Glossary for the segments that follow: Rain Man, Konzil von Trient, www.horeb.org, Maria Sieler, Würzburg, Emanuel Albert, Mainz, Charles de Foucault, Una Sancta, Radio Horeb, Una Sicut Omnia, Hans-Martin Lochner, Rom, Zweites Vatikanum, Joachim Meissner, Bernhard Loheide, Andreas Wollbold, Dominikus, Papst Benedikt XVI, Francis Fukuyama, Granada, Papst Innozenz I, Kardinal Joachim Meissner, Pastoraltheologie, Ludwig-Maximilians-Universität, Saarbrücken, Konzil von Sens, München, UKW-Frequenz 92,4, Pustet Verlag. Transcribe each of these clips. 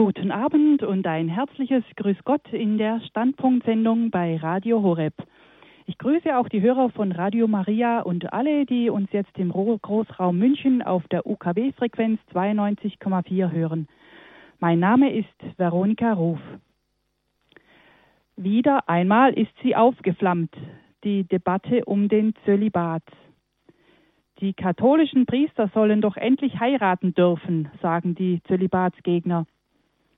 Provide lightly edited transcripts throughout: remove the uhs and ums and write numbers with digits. Guten Abend und ein herzliches Grüß Gott in der Standpunktsendung bei Radio Horeb. Ich grüße auch die Hörer von Radio Maria und alle, die uns jetzt im Großraum München auf der UKW-Frequenz 92,4 hören. Mein Name ist Veronika Ruf. Wieder einmal ist sie aufgeflammt, die Debatte um den Zölibat. Die katholischen Priester sollen doch endlich heiraten dürfen, sagen die Zölibatsgegner.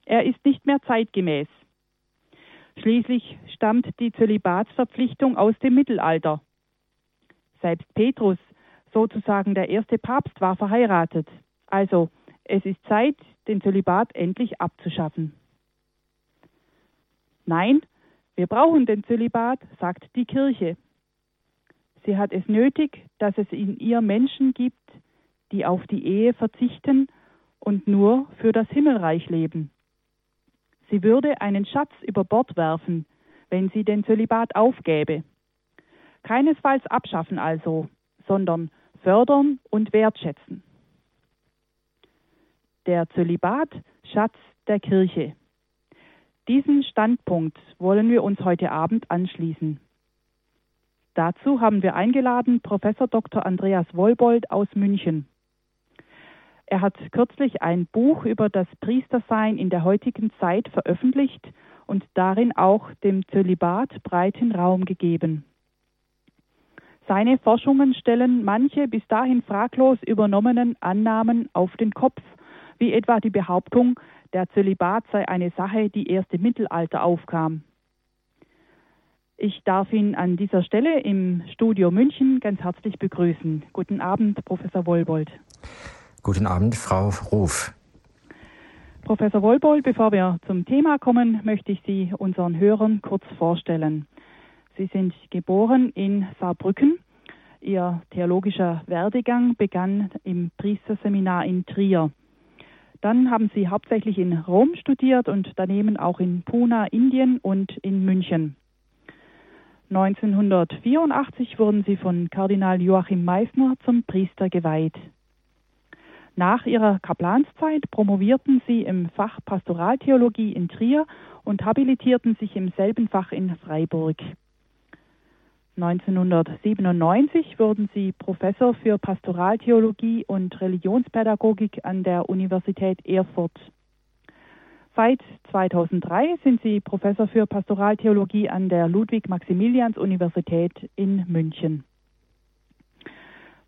Er ist nicht mehr zeitgemäß. Schließlich stammt die Zölibatsverpflichtung aus dem Mittelalter. Selbst Petrus, sozusagen der erste Papst, war verheiratet. Also, es ist Zeit, den Zölibat endlich abzuschaffen. Nein, wir brauchen den Zölibat, sagt die Kirche. Sie hat es nötig, dass es in ihr Menschen gibt, die auf die Ehe verzichten und nur für das Himmelreich leben. Sie würde einen Schatz über Bord werfen, wenn sie den Zölibat aufgäbe. Keinesfalls abschaffen also, sondern fördern und wertschätzen. Der Zölibat, Schatz der Kirche. Diesen Standpunkt wollen wir uns heute Abend anschließen. Dazu haben wir eingeladen Professor Dr. Andreas Wollbold aus München. Er hat kürzlich ein Buch über das Priestersein in der heutigen Zeit veröffentlicht und darin auch dem Zölibat breiten Raum gegeben. Seine Forschungen stellen manche bis dahin fraglos übernommenen Annahmen auf den Kopf, wie etwa die Behauptung, der Zölibat sei eine Sache, die erst im Mittelalter aufkam. Ich darf ihn an dieser Stelle im Studio München ganz herzlich begrüßen. Guten Abend, Professor Wollbold. Guten Abend, Frau Ruf. Professor Wollbold, bevor wir zum Thema kommen, möchte ich Sie unseren Hörern kurz vorstellen. Sie sind geboren in Saarbrücken. Ihr theologischer Werdegang begann im Priesterseminar in Trier. Dann haben Sie hauptsächlich in Rom studiert und daneben auch in Pune, Indien und in München. 1984 wurden Sie von Kardinal Joachim Meissner zum Priester geweiht. Nach Ihrer Kaplanszeit promovierten Sie im Fach Pastoraltheologie in Trier und habilitierten sich im selben Fach in Freiburg. 1997 wurden Sie Professor für Pastoraltheologie und Religionspädagogik an der Universität Erfurt. Seit 2003 sind Sie Professor für Pastoraltheologie an der Ludwig-Maximilians-Universität in München.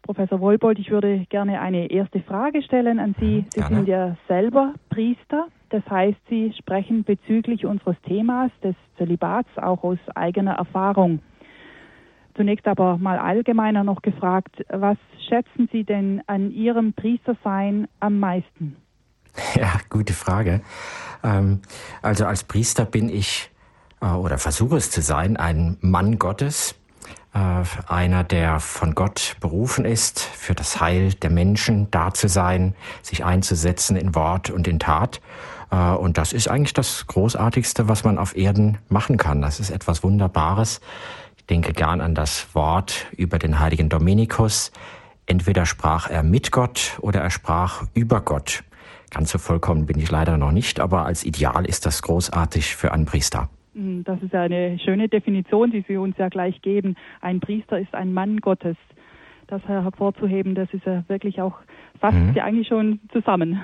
Professor Wollbold, ich würde gerne eine erste Frage stellen an Sie. Sie sind ja selber Priester, das heißt, Sie sprechen bezüglich unseres Themas des Zölibats auch aus eigener Erfahrung. Zunächst aber mal allgemeiner noch gefragt, was schätzen Sie denn an Ihrem Priestersein am meisten? Ja, gute Frage. Also als Priester bin ich, oder versuche es zu sein, ein Mann Gottes, einer, der von Gott berufen ist, für das Heil der Menschen da zu sein, sich einzusetzen in Wort und in Tat. Und das ist eigentlich das Großartigste, was man auf Erden machen kann. Das ist etwas Wunderbares. Ich denke gern an das Wort über den heiligen Dominikus. Entweder sprach er mit Gott oder er sprach über Gott. Ganz so vollkommen bin ich leider noch nicht, aber als Ideal ist das großartig für einen Priester. Das ist eine schöne Definition, die Sie uns ja gleich geben. Ein Priester ist ein Mann Gottes. Das hervorzuheben, das ist ja wirklich auch, fast ja eigentlich schon zusammen.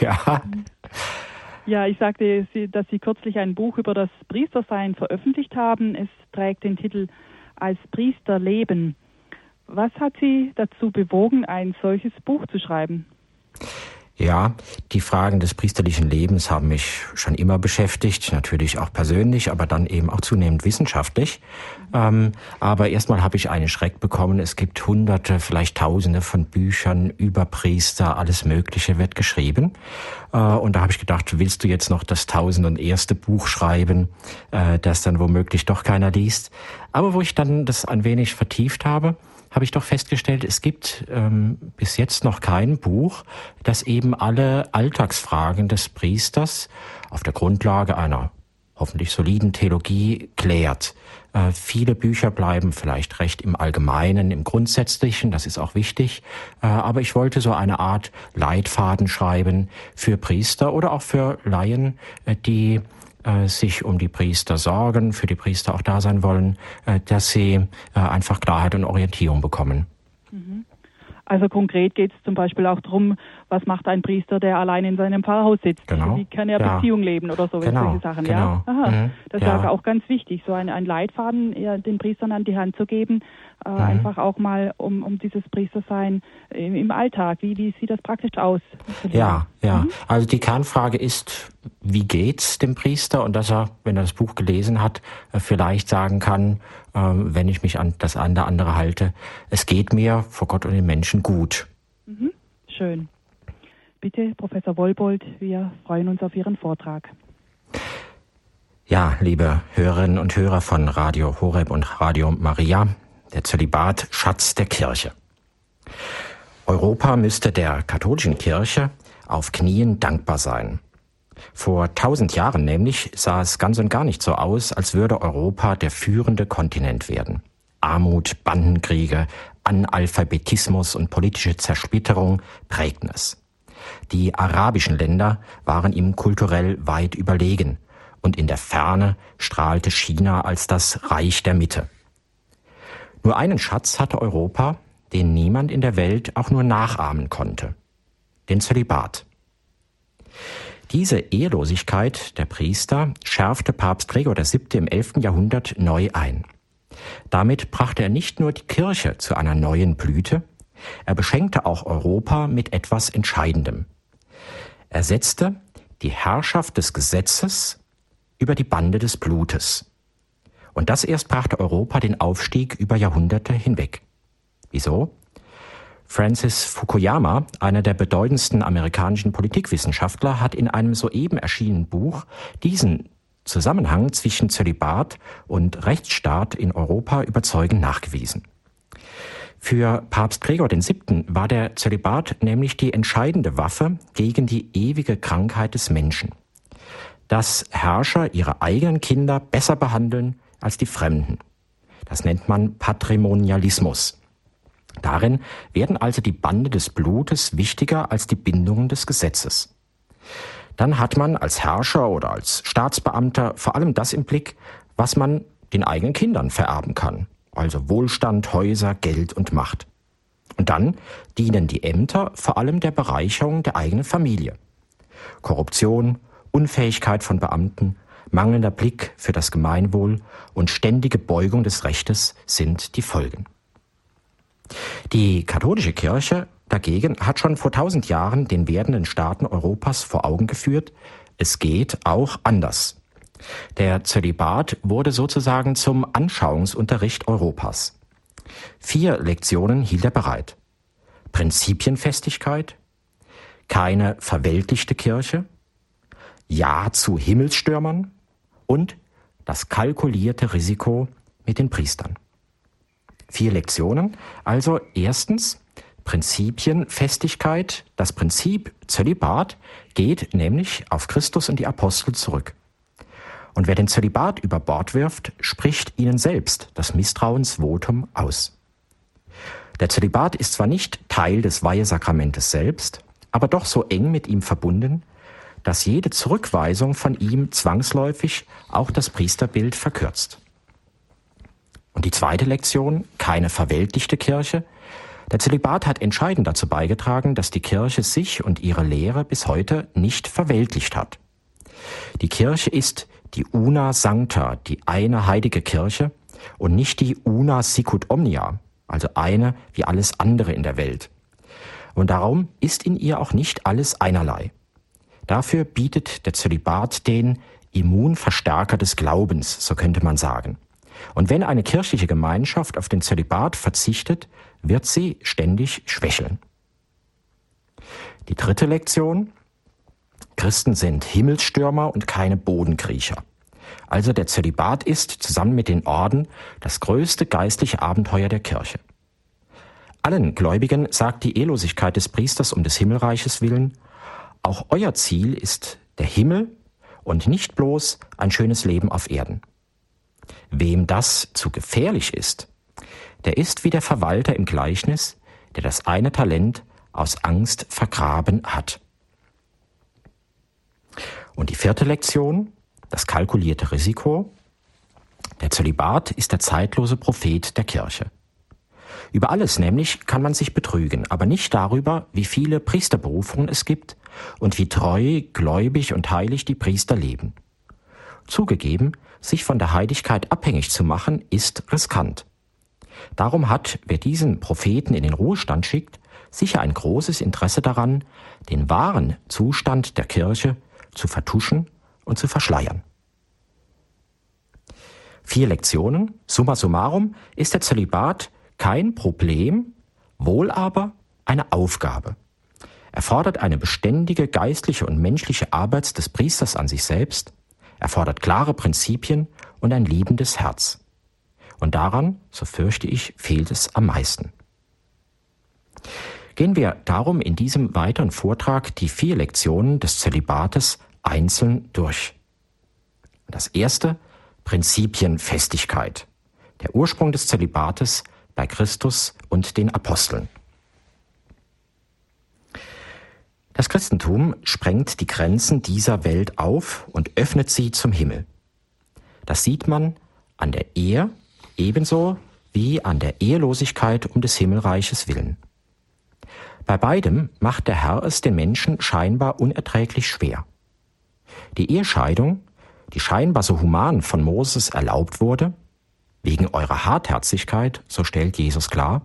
Ja. Ja, ich sagte, dass Sie kürzlich ein Buch über das Priestersein veröffentlicht haben. Es trägt den Titel Als Priester leben. Was hat Sie dazu bewogen, ein solches Buch zu schreiben? Ja, die Fragen des priesterlichen Lebens haben mich schon immer beschäftigt, natürlich auch persönlich, aber dann eben auch zunehmend wissenschaftlich. Aber erstmal habe ich einen Schreck bekommen. Es gibt hunderte, vielleicht tausende von Büchern über Priester, alles Mögliche wird geschrieben. Und da habe ich gedacht, willst du jetzt noch das 1001. Buch schreiben, das dann womöglich doch keiner liest? Aber wo ich dann das ein wenig vertieft habe, habe ich doch festgestellt, es gibt bis jetzt noch kein Buch, das eben alle Alltagsfragen des Priesters auf der Grundlage einer hoffentlich soliden Theologie klärt. Viele Bücher bleiben vielleicht recht im Allgemeinen, im Grundsätzlichen, das ist auch wichtig. Aber ich wollte so eine Art Leitfaden schreiben für Priester oder auch für Laien, die sich um die Priester sorgen, für die Priester auch da sein wollen, dass sie einfach Klarheit und Orientierung bekommen. Also konkret geht es zum Beispiel auch darum, was macht ein Priester, der allein in seinem Pfarrhaus sitzt? Genau. Wie kann er Beziehung leben oder so? Genau. Solche Sachen, genau. Ja? Aha. Mhm. Das ist ja auch ganz wichtig, so ein Leitfaden den Priestern an die Hand zu geben, einfach auch mal um dieses Priestersein im Alltag. Wie sieht das praktisch aus? Also die Kernfrage ist, wie geht's dem Priester? Und dass er, wenn er das Buch gelesen hat, vielleicht sagen kann, wenn ich mich an das eine oder andere halte, es geht mir vor Gott und den Menschen gut. Mhm. Schön. Bitte, Professor Wollbold, wir freuen uns auf Ihren Vortrag. Ja, liebe Hörerinnen und Hörer von Radio Horeb und Radio Maria, der Zölibat, Schatz der Kirche. Europa müsste der katholischen Kirche auf Knien dankbar sein. Vor 1000 Jahren nämlich sah es ganz und gar nicht so aus, als würde Europa der führende Kontinent werden. Armut, Bandenkriege, Analphabetismus und politische Zersplitterung prägten es. Die arabischen Länder waren ihm kulturell weit überlegen und in der Ferne strahlte China als das Reich der Mitte. Nur einen Schatz hatte Europa, den niemand in der Welt auch nur nachahmen konnte: den Zölibat. Diese Ehelosigkeit der Priester schärfte Papst Gregor VII. Im 11. Jahrhundert neu ein. Damit brachte er nicht nur die Kirche zu einer neuen Blüte, er beschenkte auch Europa mit etwas Entscheidendem. Er setzte die Herrschaft des Gesetzes über die Bande des Blutes. Und das erst brachte Europa den Aufstieg über Jahrhunderte hinweg. Wieso? Francis Fukuyama, einer der bedeutendsten amerikanischen Politikwissenschaftler, hat in einem soeben erschienenen Buch diesen Zusammenhang zwischen Zölibat und Rechtsstaat in Europa überzeugend nachgewiesen. Für Papst Gregor VII. War der Zölibat nämlich die entscheidende Waffe gegen die ewige Krankheit des Menschen. Dass Herrscher ihre eigenen Kinder besser behandeln als die Fremden. Das nennt man Patrimonialismus. Darin werden also die Bande des Blutes wichtiger als die Bindungen des Gesetzes. Dann hat man als Herrscher oder als Staatsbeamter vor allem das im Blick, was man den eigenen Kindern vererben kann. Also Wohlstand, Häuser, Geld und Macht. Und dann dienen die Ämter vor allem der Bereicherung der eigenen Familie. Korruption, Unfähigkeit von Beamten, mangelnder Blick für das Gemeinwohl und ständige Beugung des Rechtes sind die Folgen. Die katholische Kirche dagegen hat schon vor 1000 Jahren den werdenden Staaten Europas vor Augen geführt, es geht auch anders. Der Zölibat wurde sozusagen zum Anschauungsunterricht Europas. 4 Lektionen hielt er bereit. Prinzipienfestigkeit, keine verweltlichte Kirche, Ja zu Himmelsstürmern und das kalkulierte Risiko mit den Priestern. 4 Lektionen, also erstens Prinzipienfestigkeit. Das Prinzip Zölibat geht nämlich auf Christus und die Apostel zurück. Und wer den Zölibat über Bord wirft, spricht ihnen selbst das Misstrauensvotum aus. Der Zölibat ist zwar nicht Teil des Weihesakramentes selbst, aber doch so eng mit ihm verbunden, dass jede Zurückweisung von ihm zwangsläufig auch das Priesterbild verkürzt. Und die 2. Lektion, keine verweltlichte Kirche. Der Zölibat hat entscheidend dazu beigetragen, dass die Kirche sich und ihre Lehre bis heute nicht verweltlicht hat. Die Kirche ist die Una Sancta, die eine heilige Kirche, und nicht die Una Sicut Omnia, also eine wie alles andere in der Welt. Und darum ist in ihr auch nicht alles einerlei. Dafür bietet der Zölibat den Immunverstärker des Glaubens, so könnte man sagen. Und wenn eine kirchliche Gemeinschaft auf den Zölibat verzichtet, wird sie ständig schwächeln. Die 3. Lektion. Christen sind Himmelsstürmer und keine Bodenkriecher. Also der Zölibat ist, zusammen mit den Orden, das größte geistliche Abenteuer der Kirche. Allen Gläubigen sagt die Ehelosigkeit des Priesters um des Himmelreiches willen: Auch euer Ziel ist der Himmel und nicht bloß ein schönes Leben auf Erden. Wem das zu gefährlich ist, der ist wie der Verwalter im Gleichnis, der das eine Talent aus Angst vergraben hat. Und die vierte Lektion, das kalkulierte Risiko. Der Zölibat ist der zeitlose Prophet der Kirche. Über alles nämlich kann man sich betrügen, aber nicht darüber, wie viele Priesterberufungen es gibt und wie treu, gläubig und heilig die Priester leben. Zugegeben, sich von der Heiligkeit abhängig zu machen, ist riskant. Darum hat, wer diesen Propheten in den Ruhestand schickt, sicher ein großes Interesse daran, den wahren Zustand der Kirche zu vertuschen und zu verschleiern. 4 Lektionen, summa summarum, ist der Zölibat kein Problem, wohl aber eine Aufgabe. Er fordert eine beständige geistliche und menschliche Arbeit des Priesters an sich selbst, er fordert klare Prinzipien und ein liebendes Herz. Und daran, so fürchte ich, fehlt es am meisten. Gehen wir darum in diesem weiteren Vortrag die 4 Lektionen des Zölibates einzeln durch. Das erste, Prinzipienfestigkeit. Der Ursprung des Zölibates bei Christus und den Aposteln. Das Christentum sprengt die Grenzen dieser Welt auf und öffnet sie zum Himmel. Das sieht man an der Ehe, ebenso wie an der Ehelosigkeit um des Himmelreiches willen. Bei beidem macht der Herr es den Menschen scheinbar unerträglich schwer. Die Ehescheidung, die scheinbar so human von Moses erlaubt wurde, wegen eurer Hartherzigkeit, so stellt Jesus klar,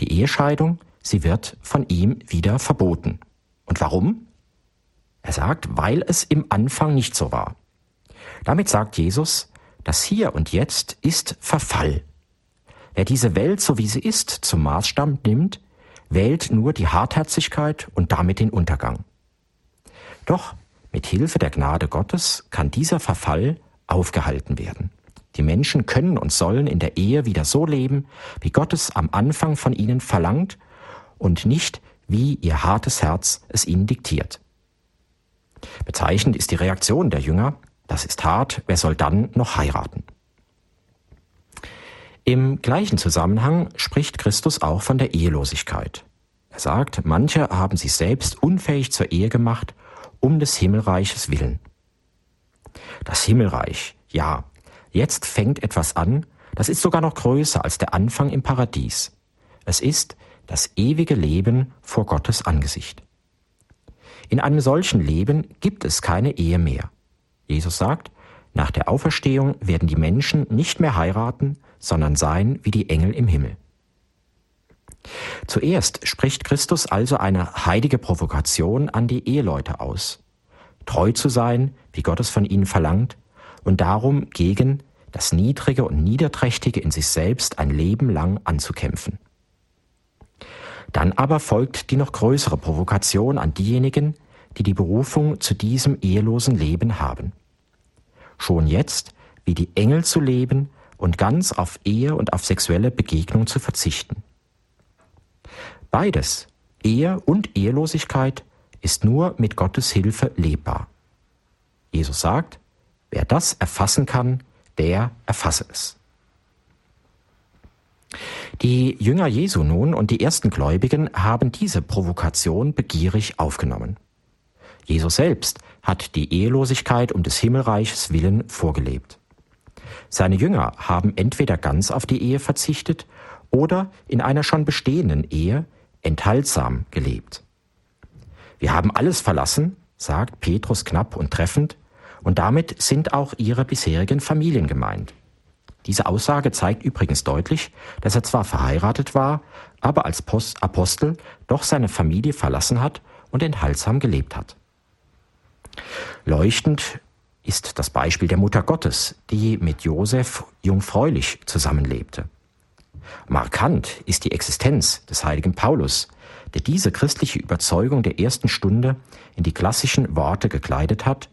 die Ehescheidung, sie wird von ihm wieder verboten. Und warum? Er sagt, weil es im Anfang nicht so war. Damit sagt Jesus, das Hier und Jetzt ist Verfall. Wer diese Welt, so wie sie ist, zum Maßstab nimmt, wählt nur die Hartherzigkeit und damit den Untergang. Doch mit Hilfe der Gnade Gottes kann dieser Verfall aufgehalten werden. Die Menschen können und sollen in der Ehe wieder so leben, wie Gott es am Anfang von ihnen verlangt und nicht, wie ihr hartes Herz es ihnen diktiert. Bezeichnend ist die Reaktion der Jünger, das ist hart, wer soll dann noch heiraten? Im gleichen Zusammenhang spricht Christus auch von der Ehelosigkeit. Er sagt, manche haben sich selbst unfähig zur Ehe gemacht, um des Himmelreiches willen. Das Himmelreich, ja, jetzt fängt etwas an, das ist sogar noch größer als der Anfang im Paradies. Es ist das ewige Leben vor Gottes Angesicht. In einem solchen Leben gibt es keine Ehe mehr. Jesus sagt, nach der Auferstehung werden die Menschen nicht mehr heiraten, sondern sein wie die Engel im Himmel. Zuerst spricht Christus also eine heilige Provokation an die Eheleute aus, treu zu sein, wie Gott es von ihnen verlangt, und darum gegen das Niedrige und Niederträchtige in sich selbst ein Leben lang anzukämpfen. Dann aber folgt die noch größere Provokation an diejenigen, die die Berufung zu diesem ehelosen Leben haben. Schon jetzt, wie die Engel zu leben und ganz auf Ehe und auf sexuelle Begegnung zu verzichten. Beides, Ehe und Ehelosigkeit, ist nur mit Gottes Hilfe lebbar. Jesus sagt, wer das erfassen kann, der erfasse es. Die Jünger Jesu nun und die ersten Gläubigen haben diese Provokation begierig aufgenommen. Jesus selbst hat die Ehelosigkeit um des Himmelreiches willen vorgelebt. Seine Jünger haben entweder ganz auf die Ehe verzichtet oder in einer schon bestehenden Ehe enthaltsam gelebt. Wir haben alles verlassen, sagt Petrus knapp und treffend, und damit sind auch ihre bisherigen Familien gemeint. Diese Aussage zeigt übrigens deutlich, dass er zwar verheiratet war, aber als Apostel doch seine Familie verlassen hat und enthaltsam gelebt hat. Leuchtend ist das Beispiel der Mutter Gottes, die mit Josef jungfräulich zusammenlebte. Markant ist die Existenz des heiligen Paulus, der diese christliche Überzeugung der ersten Stunde in die klassischen Worte gekleidet hat: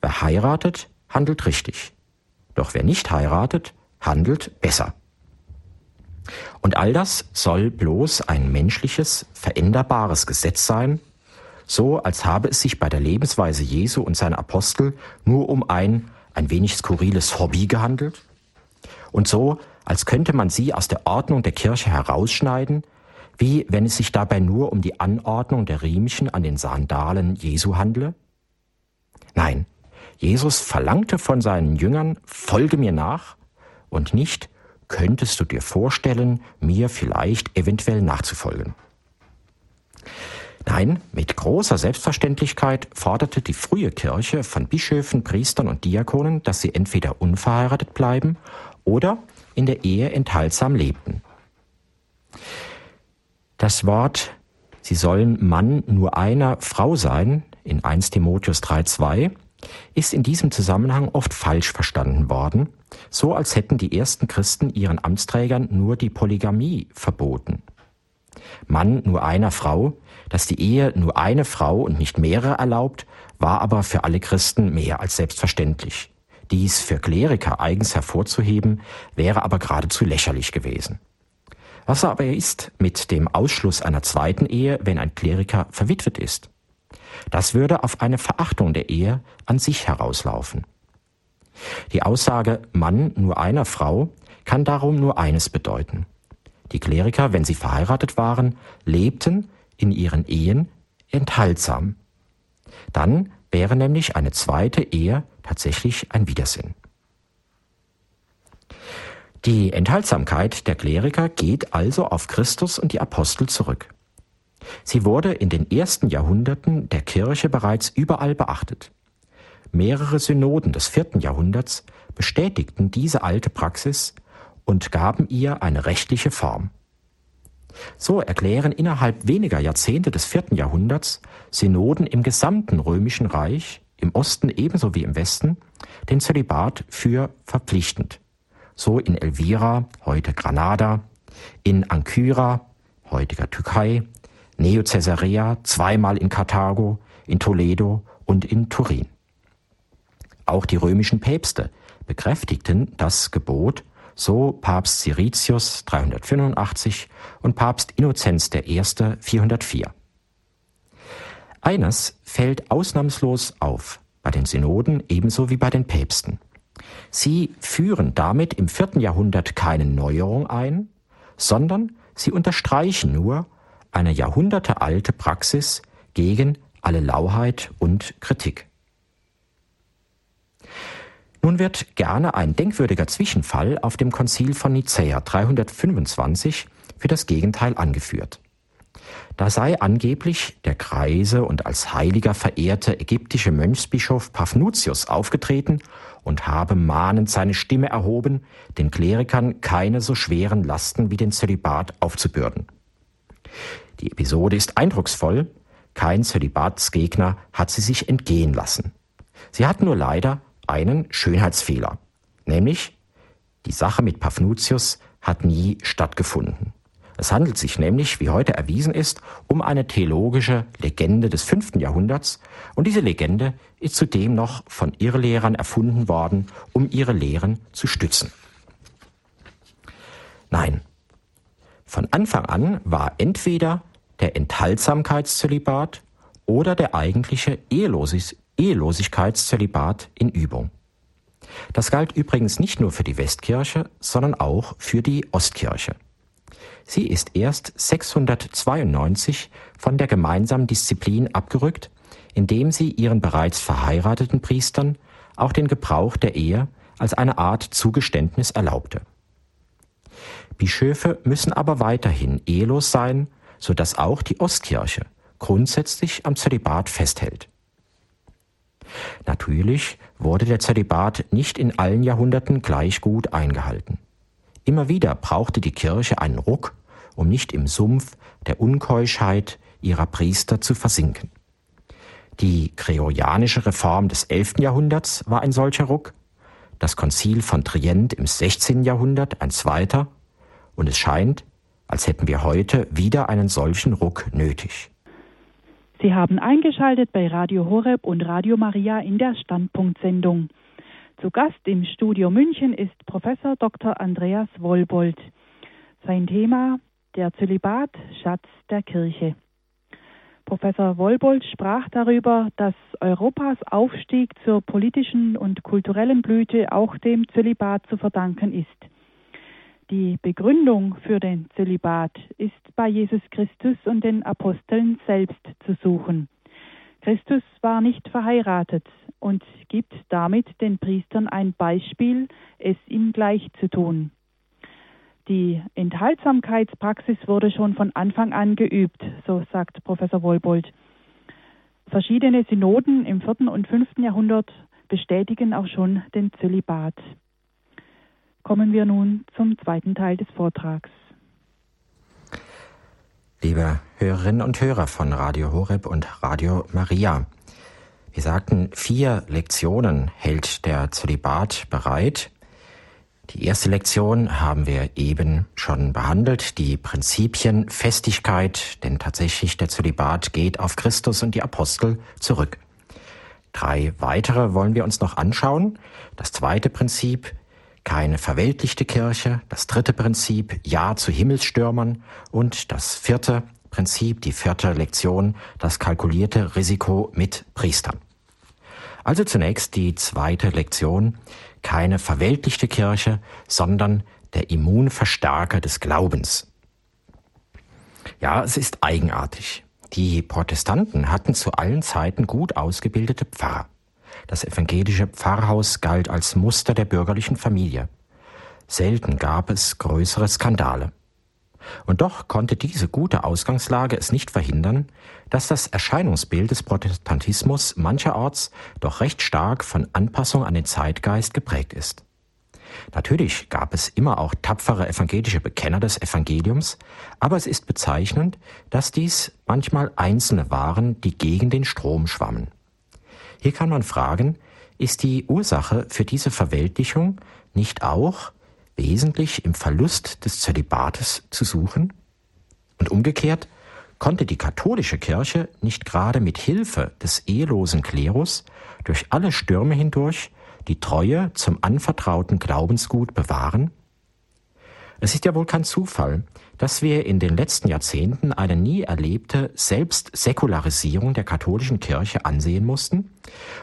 Wer heiratet, handelt richtig. Doch wer nicht heiratet, handelt besser. Und all das soll bloß ein menschliches, veränderbares Gesetz sein, so als habe es sich bei der Lebensweise Jesu und seiner Apostel nur um ein wenig skurriles Hobby gehandelt und so, als könnte man sie aus der Ordnung der Kirche herausschneiden, wie wenn es sich dabei nur um die Anordnung der Riemchen an den Sandalen Jesu handle? Nein, Jesus verlangte von seinen Jüngern, folge mir nach und nicht, könntest du dir vorstellen, mir vielleicht eventuell nachzufolgen. Nein, mit großer Selbstverständlichkeit forderte die frühe Kirche von Bischöfen, Priestern und Diakonen, dass sie entweder unverheiratet bleiben oder in der Ehe enthaltsam lebten. Das Wort, sie sollen Mann nur einer Frau sein, in 1 Timotheus 3,2, ist in diesem Zusammenhang oft falsch verstanden worden, so als hätten die ersten Christen ihren Amtsträgern nur die Polygamie verboten. Mann nur einer Frau, dass die Ehe nur eine Frau und nicht mehrere erlaubt, war aber für alle Christen mehr als selbstverständlich. Dies für Kleriker eigens hervorzuheben, wäre aber geradezu lächerlich gewesen. Was aber ist mit dem Ausschluss einer zweiten Ehe, wenn ein Kleriker verwitwet ist? Das würde auf eine Verachtung der Ehe an sich herauslaufen. Die Aussage Mann nur einer Frau kann darum nur eines bedeuten. Die Kleriker, wenn sie verheiratet waren, lebten in ihren Ehen enthaltsam. Dann wäre nämlich eine zweite Ehe tatsächlich ein Widersinn. Die Enthaltsamkeit der Kleriker geht also auf Christus und die Apostel zurück. Sie wurde in den ersten Jahrhunderten der Kirche bereits überall beachtet. Mehrere Synoden des 4. Jahrhunderts bestätigten diese alte Praxis und gaben ihr eine rechtliche Form. So erklären innerhalb weniger Jahrzehnte des 4. Jahrhunderts Synoden im gesamten Römischen Reich, im Osten ebenso wie im Westen, den Zölibat für verpflichtend. So in Elvira, heute Granada, in Ankyra, heutiger Türkei, Neo-Caesarea, zweimal in Karthago, in Toledo und in Turin. Auch die römischen Päpste bekräftigten das Gebot, so Papst Siricius 385 und Papst Innozenz I 404. Eines fällt ausnahmslos auf, bei den Synoden ebenso wie bei den Päpsten. Sie führen damit im 4. Jahrhundert keine Neuerung ein, sondern sie unterstreichen nur eine jahrhundertealte Praxis gegen alle Lauheit und Kritik. Nun wird gerne ein denkwürdiger Zwischenfall auf dem Konzil von Nicäa 325 für das Gegenteil angeführt. Da sei angeblich der greise und als Heiliger verehrte ägyptische Mönchsbischof Paphnutius aufgetreten und habe mahnend seine Stimme erhoben, den Klerikern keine so schweren Lasten wie den Zölibat aufzubürden. Die Episode ist eindrucksvoll, kein Zölibatsgegner hat sie sich entgehen lassen. Sie hat nur leider einen Schönheitsfehler, nämlich die Sache mit Paphnutius hat nie stattgefunden. Es handelt sich nämlich, wie heute erwiesen ist, um eine theologische Legende des 5. Jahrhunderts und diese Legende ist zudem noch von Irrlehrern erfunden worden, um ihre Lehren zu stützen. Nein, von Anfang an war entweder der Enthaltsamkeitszölibat oder der eigentliche Ehelosigkeitszölibat in Übung. Das galt übrigens nicht nur für die Westkirche, sondern auch für die Ostkirche. Sie ist erst 692 von der gemeinsamen Disziplin abgerückt, indem sie ihren bereits verheirateten Priestern auch den Gebrauch der Ehe als eine Art Zugeständnis erlaubte. Bischöfe müssen aber weiterhin ehelos sein, sodass auch die Ostkirche grundsätzlich am Zölibat festhält. Natürlich wurde der Zölibat nicht in allen Jahrhunderten gleich gut eingehalten. Immer wieder brauchte die Kirche einen Ruck, um nicht im Sumpf der Unkeuschheit ihrer Priester zu versinken. Die gregorianische Reform des 11. Jahrhunderts war ein solcher Ruck, das Konzil von Trient im 16. Jahrhundert ein zweiter, und es scheint, als hätten wir heute wieder einen solchen Ruck nötig. Sie haben eingeschaltet bei Radio Horeb und Radio Maria in der Standpunktsendung. Zu Gast im Studio München ist Professor Dr. Andreas Wollbold. Sein Thema: der Zölibat, Schatz der Kirche. Professor Wollbold sprach darüber, dass Europas Aufstieg zur politischen und kulturellen Blüte auch dem Zölibat zu verdanken ist. Die Begründung für den Zölibat ist bei Jesus Christus und den Aposteln selbst zu suchen. Christus war nicht verheiratet und gibt damit den Priestern ein Beispiel, es ihm gleich zu tun. Die Enthaltsamkeitspraxis wurde schon von Anfang an geübt, so sagt Professor Wollbold. Verschiedene Synoden im 4. und 5. Jahrhundert bestätigen auch schon den Zölibat. Kommen wir nun zum zweiten Teil des Vortrags. Liebe Hörerinnen und Hörer von Radio Horeb und Radio Maria, wir sagten, 4 Lektionen hält der Zölibat bereit. Die erste Lektion haben wir eben schon behandelt, die Prinzipien Festigkeit, denn tatsächlich der Zölibat geht auf Christus und die Apostel zurück. 3 weitere wollen wir uns noch anschauen. Das zweite Prinzip, keine verweltlichte Kirche. Das dritte Prinzip, Ja zu Himmelsstürmern. Und das vierte Prinzip, die vierte Lektion, das kalkulierte Risiko mit Priestern. Also zunächst die zweite Lektion, keine verweltlichte Kirche, sondern der Immunverstärker des Glaubens. Ja, es ist eigenartig. Die Protestanten hatten zu allen Zeiten gut ausgebildete Pfarrer. Das evangelische Pfarrhaus galt als Muster der bürgerlichen Familie. Selten gab es größere Skandale. Und doch konnte diese gute Ausgangslage es nicht verhindern, dass das Erscheinungsbild des Protestantismus mancherorts doch recht stark von Anpassung an den Zeitgeist geprägt ist. Natürlich gab es immer auch tapfere evangelische Bekenner des Evangeliums, aber es ist bezeichnend, dass dies manchmal Einzelne waren, die gegen den Strom schwammen. Hier kann man fragen, ist die Ursache für diese Verweltlichung nicht auch wesentlich im Verlust des Zölibates zu suchen? Und umgekehrt, konnte die katholische Kirche nicht gerade mit Hilfe des ehelosen Klerus durch alle Stürme hindurch die Treue zum anvertrauten Glaubensgut bewahren? Es ist ja wohl kein Zufall, dass wir in den letzten Jahrzehnten eine nie erlebte Selbstsäkularisierung der katholischen Kirche ansehen mussten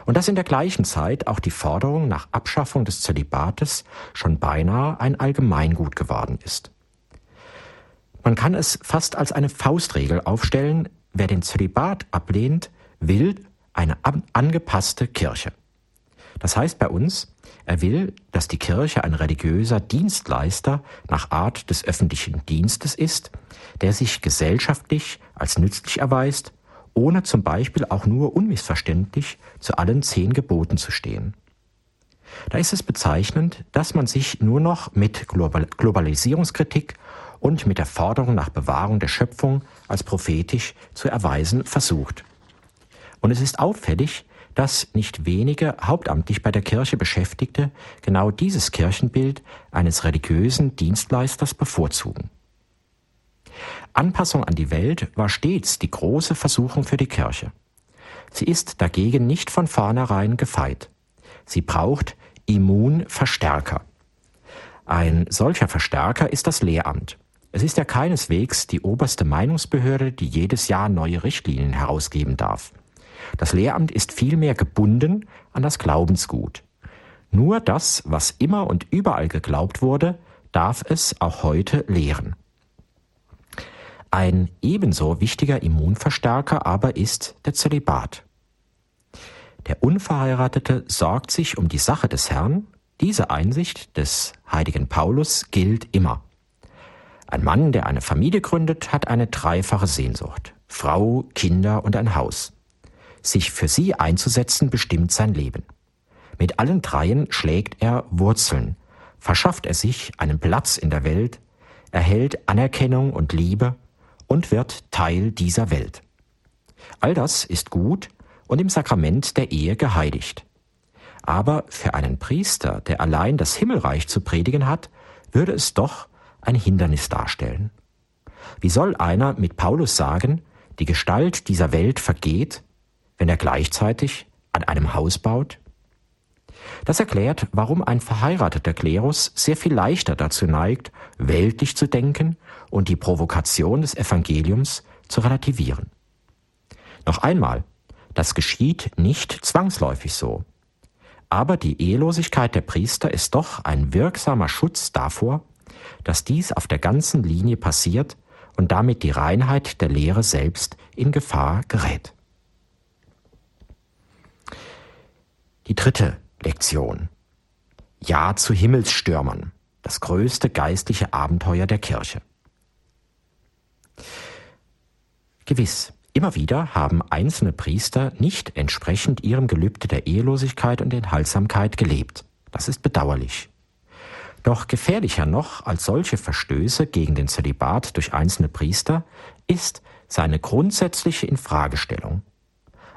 und dass in der gleichen Zeit auch die Forderung nach Abschaffung des Zölibates schon beinahe ein Allgemeingut geworden ist. Man kann es fast als eine Faustregel aufstellen, wer den Zölibat ablehnt, will eine angepasste Kirche. Das heißt bei uns, er will, dass die Kirche ein religiöser Dienstleister nach Art des öffentlichen Dienstes ist, der sich gesellschaftlich als nützlich erweist, ohne zum Beispiel auch nur unmissverständlich zu allen 10 Geboten zu stehen. Da ist es bezeichnend, dass man sich nur noch mit Globalisierungskritik und mit der Forderung nach Bewahrung der Schöpfung als prophetisch zu erweisen versucht. Und es ist auffällig, dass nicht wenige hauptamtlich bei der Kirche Beschäftigte genau dieses Kirchenbild eines religiösen Dienstleisters bevorzugen. Anpassung an die Welt war stets die große Versuchung für die Kirche. Sie ist dagegen nicht von vornherein gefeit. Sie braucht Immunverstärker. Ein solcher Verstärker ist das Lehramt. Es ist ja keineswegs die oberste Meinungsbehörde, die jedes Jahr neue Richtlinien herausgeben darf. Das Lehramt ist vielmehr gebunden an das Glaubensgut. Nur das, was immer und überall geglaubt wurde, darf es auch heute lehren. Ein ebenso wichtiger Immunverstärker aber ist der Zölibat. Der Unverheiratete sorgt sich um die Sache des Herrn. Diese Einsicht des heiligen Paulus gilt immer. Ein Mann, der eine Familie gründet, hat eine dreifache Sehnsucht: Frau, Kinder und ein Haus. Sich für sie einzusetzen, bestimmt sein Leben. Mit allen 3 schlägt er Wurzeln, verschafft er sich einen Platz in der Welt, erhält Anerkennung und Liebe und wird Teil dieser Welt. All das ist gut und im Sakrament der Ehe geheiligt. Aber für einen Priester, der allein das Himmelreich zu predigen hat, würde es doch ein Hindernis darstellen. Wie soll einer mit Paulus sagen, die Gestalt dieser Welt vergeht, wenn er gleichzeitig an einem Haus baut? Das erklärt, warum ein verheirateter Klerus sehr viel leichter dazu neigt, weltlich zu denken und die Provokation des Evangeliums zu relativieren. Noch einmal, das geschieht nicht zwangsläufig so. Aber die Ehelosigkeit der Priester ist doch ein wirksamer Schutz davor, dass dies auf der ganzen Linie passiert und damit die Reinheit der Lehre selbst in Gefahr gerät. Die dritte Lektion. Ja zu Himmelsstürmern, das größte geistliche Abenteuer der Kirche. Gewiss, immer wieder haben einzelne Priester nicht entsprechend ihrem Gelübde der Ehelosigkeit und Enthaltsamkeit gelebt. Das ist bedauerlich. Doch gefährlicher noch als solche Verstöße gegen den Zölibat durch einzelne Priester ist seine grundsätzliche Infragestellung.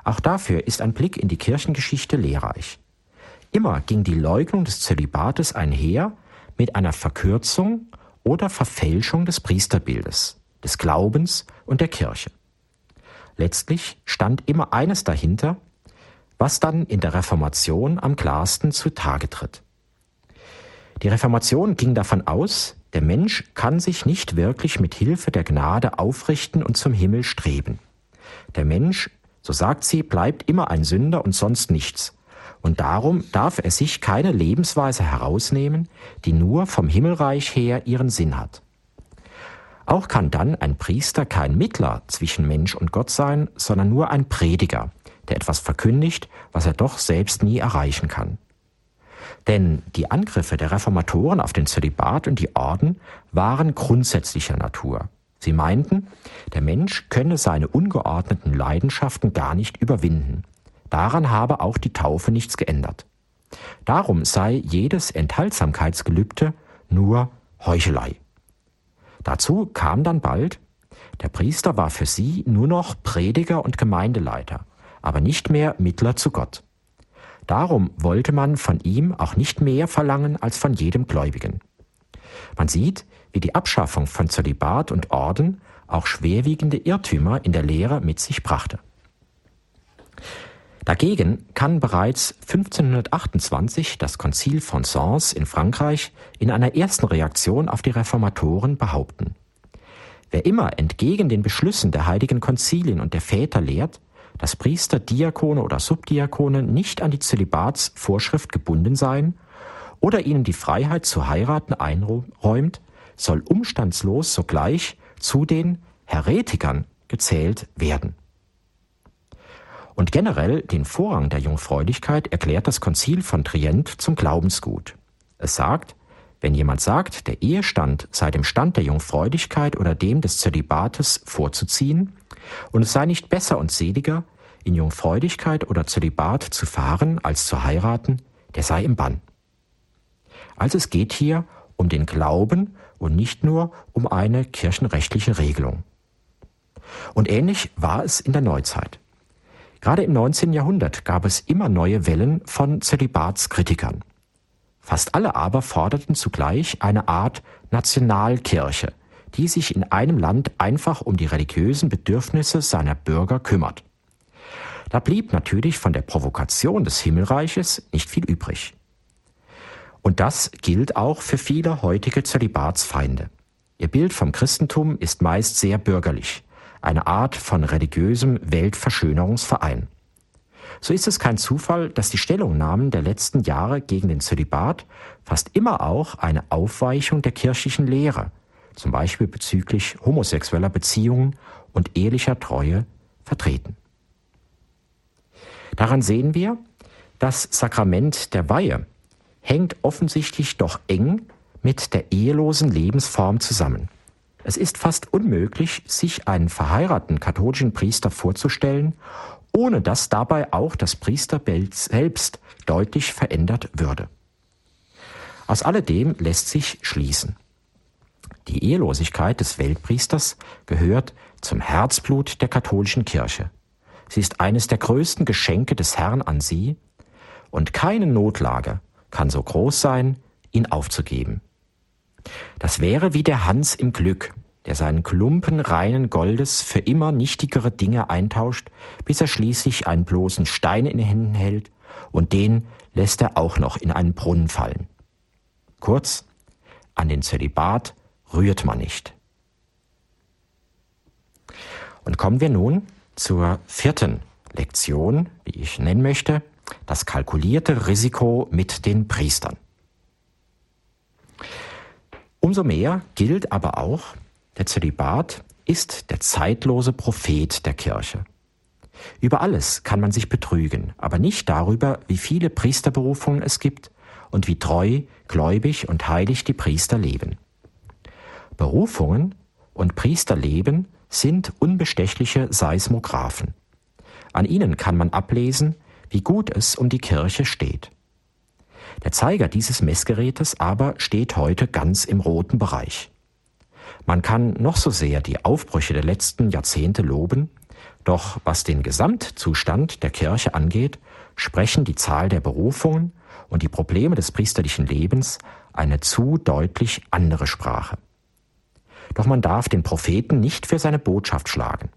Auch dafür ist ein Blick in die Kirchengeschichte lehrreich. Immer ging die Leugnung des Zölibates einher mit einer Verkürzung oder Verfälschung des Priesterbildes, des Glaubens und der Kirche. Letztlich stand immer eines dahinter, was dann in der Reformation am klarsten zutage tritt. Die Reformation ging davon aus, der Mensch kann sich nicht wirklich mit Hilfe der Gnade aufrichten und zum Himmel streben. Der Mensch, so sagt sie, bleibt immer ein Sünder und sonst nichts. Und darum darf er sich keine Lebensweise herausnehmen, die nur vom Himmelreich her ihren Sinn hat. Auch kann dann ein Priester kein Mittler zwischen Mensch und Gott sein, sondern nur ein Prediger, der etwas verkündigt, was er doch selbst nie erreichen kann. Denn die Angriffe der Reformatoren auf den Zölibat und die Orden waren grundsätzlicher Natur. Sie meinten, der Mensch könne seine ungeordneten Leidenschaften gar nicht überwinden. Daran habe auch die Taufe nichts geändert. Darum sei jedes Enthaltsamkeitsgelübde nur Heuchelei. Dazu kam dann bald, der Priester war für sie nur noch Prediger und Gemeindeleiter, aber nicht mehr Mittler zu Gott. Darum wollte man von ihm auch nicht mehr verlangen als von jedem Gläubigen. Man sieht, wie die Abschaffung von Zölibat und Orden auch schwerwiegende Irrtümer in der Lehre mit sich brachte. Dagegen kann bereits 1528 das Konzil von Sens in Frankreich in einer ersten Reaktion auf die Reformatoren behaupten: Wer immer entgegen den Beschlüssen der heiligen Konzilien und der Väter lehrt, dass Priester, Diakone oder Subdiakone nicht an die Zölibatsvorschrift gebunden seien oder ihnen die Freiheit zu heiraten einräumt, soll umstandslos sogleich zu den Häretikern gezählt werden. Und generell den Vorrang der Jungfräulichkeit erklärt das Konzil von Trient zum Glaubensgut. Es sagt, wenn jemand sagt, der Ehestand sei dem Stand der Jungfräulichkeit oder dem des Zölibates vorzuziehen und es sei nicht besser und seliger, in Jungfräulichkeit oder Zölibat zu fahren als zu heiraten, der sei im Bann. Also es geht hier um den Glauben und nicht nur um eine kirchenrechtliche Regelung. Und ähnlich war es in der Neuzeit. Gerade im 19. Jahrhundert gab es immer neue Wellen von Zölibatskritikern. Fast alle aber forderten zugleich eine Art Nationalkirche, die sich in einem Land einfach um die religiösen Bedürfnisse seiner Bürger kümmert. Da blieb natürlich von der Provokation des Himmelreiches nicht viel übrig. Und das gilt auch für viele heutige Zölibatsfeinde. Ihr Bild vom Christentum ist meist sehr bürgerlich. Eine Art von religiösem Weltverschönerungsverein. So ist es kein Zufall, dass die Stellungnahmen der letzten Jahre gegen den Zölibat fast immer auch eine Aufweichung der kirchlichen Lehre, zum Beispiel bezüglich homosexueller Beziehungen und ehelicher Treue, vertreten. Daran sehen wir, das Sakrament der Weihe hängt offensichtlich doch eng mit der ehelosen Lebensform zusammen. Es ist fast unmöglich, sich einen verheirateten katholischen Priester vorzustellen, ohne dass dabei auch das Priesterbild selbst deutlich verändert würde. Aus alledem lässt sich schließen: Die Ehelosigkeit des Weltpriesters gehört zum Herzblut der katholischen Kirche. Sie ist eines der größten Geschenke des Herrn an sie, und keine Notlage kann so groß sein, ihn aufzugeben. Das wäre wie der Hans im Glück, der seinen Klumpen reinen Goldes für immer nichtigere Dinge eintauscht, bis er schließlich einen bloßen Stein in den Händen hält, und den lässt er auch noch in einen Brunnen fallen. Kurz, an den Zölibat rührt man nicht. Und kommen wir nun zur vierten Lektion, die ich nennen möchte, das kalkulierte Risiko mit den Priestern. Umso mehr gilt aber auch, der Zölibat ist der zeitlose Prophet der Kirche. Über alles kann man sich betrügen, aber nicht darüber, wie viele Priesterberufungen es gibt und wie treu, gläubig und heilig die Priester leben. Berufungen und Priesterleben sind unbestechliche Seismographen. An ihnen kann man ablesen, wie gut es um die Kirche steht. Der Zeiger dieses Messgerätes aber steht heute ganz im roten Bereich. Man kann noch so sehr die Aufbrüche der letzten Jahrzehnte loben, doch was den Gesamtzustand der Kirche angeht, sprechen die Zahl der Berufungen und die Probleme des priesterlichen Lebens eine zu deutlich andere Sprache. Doch man darf den Propheten nicht für seine Botschaft schlagen.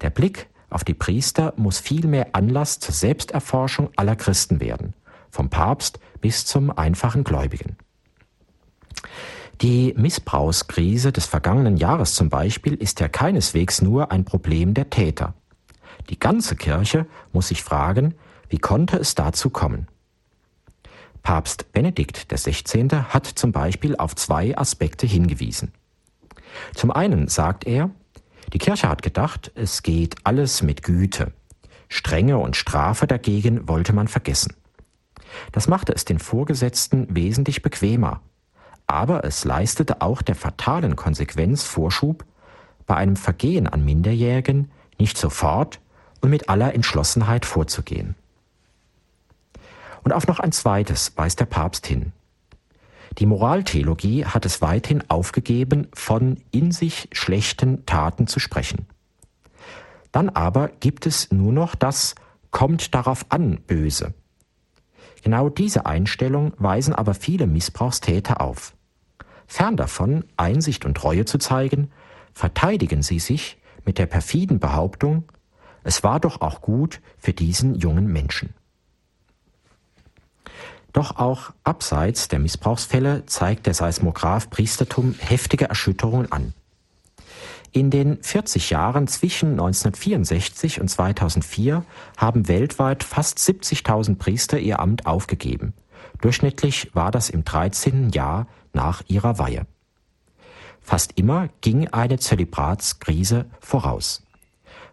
Der Blick auf die Priester muss vielmehr Anlass zur Selbsterforschung aller Christen werden, vom Papst bis zum einfachen Gläubigen. Die Missbrauchskrise des vergangenen Jahres zum Beispiel ist ja keineswegs nur ein Problem der Täter. Die ganze Kirche muss sich fragen, wie konnte es dazu kommen? Papst Benedikt XVI. Hat zum Beispiel auf zwei Aspekte hingewiesen. Zum einen sagt er, die Kirche hat gedacht, es geht alles mit Güte. Strenge und Strafe dagegen wollte man vergessen. Das machte es den Vorgesetzten wesentlich bequemer. Aber es leistete auch der fatalen Konsequenz Vorschub, bei einem Vergehen an Minderjährigen nicht sofort und mit aller Entschlossenheit vorzugehen. Und auf noch ein zweites weist der Papst hin. Die Moraltheologie hat es weithin aufgegeben, von in sich schlechten Taten zu sprechen. Dann aber gibt es nur noch das „kommt darauf an, Böse“. Genau diese Einstellung weisen aber viele Missbrauchstäter auf. Fern davon, Einsicht und Reue zu zeigen, verteidigen sie sich mit der perfiden Behauptung, es war doch auch gut für diesen jungen Menschen. Doch auch abseits der Missbrauchsfälle zeigt der Seismograph Priestertum heftige Erschütterungen an. In den 40 Jahren zwischen 1964 und 2004 haben weltweit fast 70.000 Priester ihr Amt aufgegeben. Durchschnittlich war das im 13. Jahr nach ihrer Weihe. Fast immer ging eine Zölibatskrise voraus.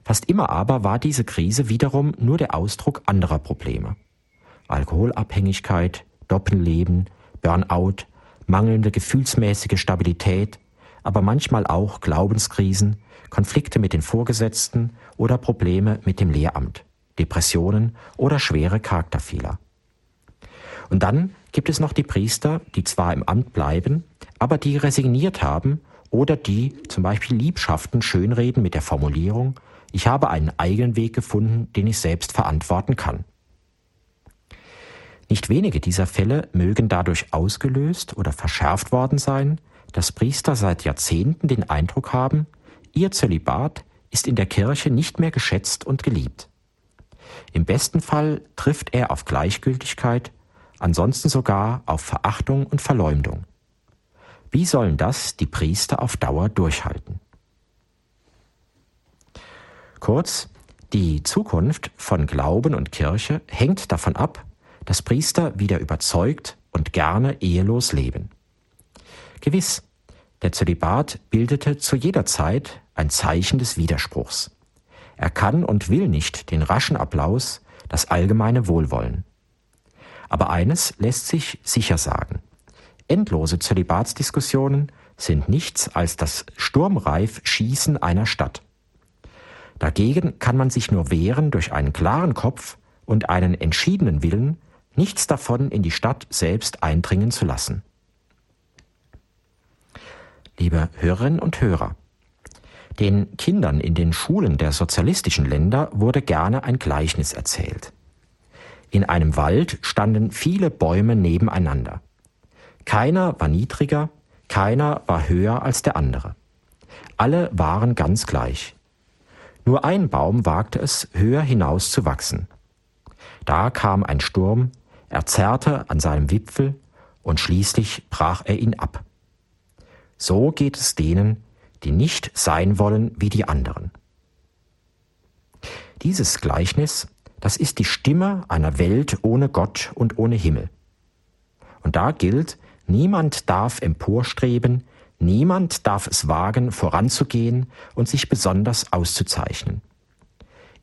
Fast immer aber war diese Krise wiederum nur der Ausdruck anderer Probleme. Alkoholabhängigkeit, Doppelleben, Burnout, mangelnde gefühlsmäßige Stabilität, aber manchmal auch Glaubenskrisen, Konflikte mit den Vorgesetzten oder Probleme mit dem Lehramt, Depressionen oder schwere Charakterfehler. Und dann gibt es noch die Priester, die zwar im Amt bleiben, aber die resigniert haben oder die zum Beispiel Liebschaften schönreden mit der Formulierung, ich habe einen eigenen Weg gefunden, den ich selbst verantworten kann. Nicht wenige dieser Fälle mögen dadurch ausgelöst oder verschärft worden sein, dass Priester seit Jahrzehnten den Eindruck haben, ihr Zölibat ist in der Kirche nicht mehr geschätzt und geliebt. Im besten Fall trifft er auf Gleichgültigkeit, ansonsten sogar auf Verachtung und Verleumdung. Wie sollen das die Priester auf Dauer durchhalten? Kurz, die Zukunft von Glauben und Kirche hängt davon ab, dass Priester wieder überzeugt und gerne ehelos leben. Gewiss, der Zölibat bildete zu jeder Zeit ein Zeichen des Widerspruchs. Er kann und will nicht den raschen Applaus, das allgemeine Wohlwollen. Aber eines lässt sich sicher sagen. Endlose Zölibatsdiskussionen sind nichts als das sturmreif Schießen einer Stadt. Dagegen kann man sich nur wehren durch einen klaren Kopf und einen entschiedenen Willen, nichts davon in die Stadt selbst eindringen zu lassen. Liebe Hörerinnen und Hörer, den Kindern in den Schulen der sozialistischen Länder wurde gerne ein Gleichnis erzählt. In einem Wald standen viele Bäume nebeneinander. Keiner war niedriger, keiner war höher als der andere. Alle waren ganz gleich. Nur ein Baum wagte es, höher hinaus zu wachsen. Da kam ein Sturm, er zerrte an seinem Wipfel und schließlich brach er ihn ab. So geht es denen, die nicht sein wollen wie die anderen. Dieses Gleichnis, das ist die Stimme einer Welt ohne Gott und ohne Himmel. Und da gilt, niemand darf emporstreben, niemand darf es wagen, voranzugehen und sich besonders auszuzeichnen.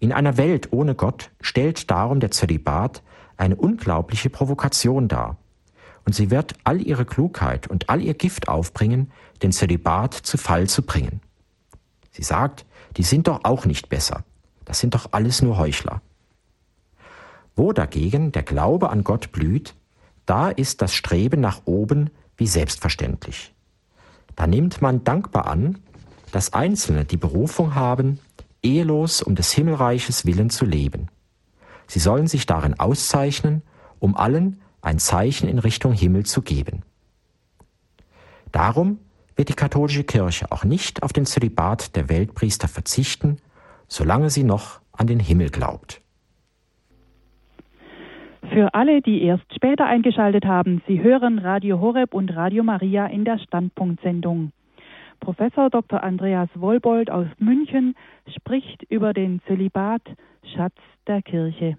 In einer Welt ohne Gott stellt darum der Zölibat eine unglaubliche Provokation dar. Und sie wird all ihre Klugheit und all ihr Gift aufbringen, den Zölibat zu Fall zu bringen. Sie sagt, die sind doch auch nicht besser. Das sind doch alles nur Heuchler. Wo dagegen der Glaube an Gott blüht, da ist das Streben nach oben wie selbstverständlich. Da nimmt man dankbar an, dass Einzelne die Berufung haben, ehelos um des Himmelreiches willen zu leben. Sie sollen sich darin auszeichnen, um allen ein Zeichen in Richtung Himmel zu geben. Darum wird die katholische Kirche auch nicht auf den Zölibat der Weltpriester verzichten, solange sie noch an den Himmel glaubt. Für alle, die erst später eingeschaltet haben, Sie hören Radio Horeb und Radio Maria in der Standpunktsendung. Professor Dr. Andreas Wollbold aus München spricht über den Zölibat, Schatz der Kirche.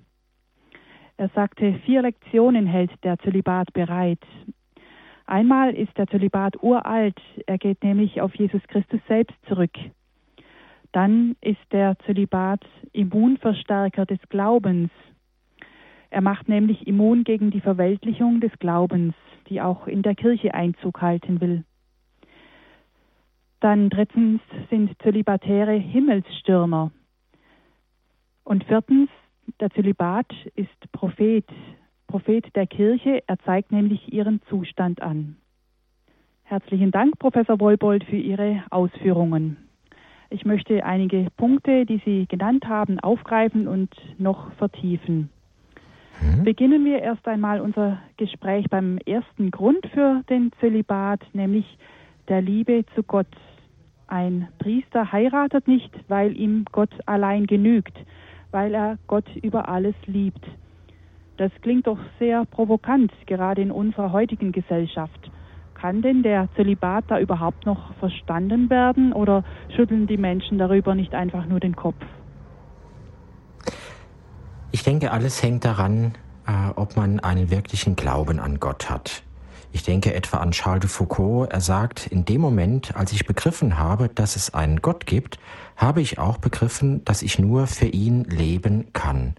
Er sagte, 4 Lektionen hält der Zölibat bereit. Einmal ist der Zölibat uralt, er geht nämlich auf Jesus Christus selbst zurück. Dann ist der Zölibat Immunverstärker des Glaubens. Er macht nämlich immun gegen die Verweltlichung des Glaubens, die auch in der Kirche Einzug halten will. Dann 3. sind Zölibatäre Himmelsstürmer. Und 4. der Zölibat ist Prophet der Kirche. Er zeigt nämlich ihren Zustand an. Herzlichen Dank, Professor Wollbold, für Ihre Ausführungen. Ich möchte einige Punkte, die Sie genannt haben, aufgreifen und noch vertiefen. Beginnen wir erst einmal unser Gespräch beim ersten Grund für den Zölibat, nämlich der Liebe zu Gott. Ein Priester heiratet nicht, weil ihm Gott allein genügt, weil er Gott über alles liebt. Das klingt doch sehr provokant, gerade in unserer heutigen Gesellschaft. Kann denn der Zölibat da überhaupt noch verstanden werden oder schütteln die Menschen darüber nicht einfach nur den Kopf? Ich denke, alles hängt daran, ob man einen wirklichen Glauben an Gott hat. Ich denke etwa an Charles de Foucault. Er sagt, in dem Moment, als ich begriffen habe, dass es einen Gott gibt, habe ich auch begriffen, dass ich nur für ihn leben kann.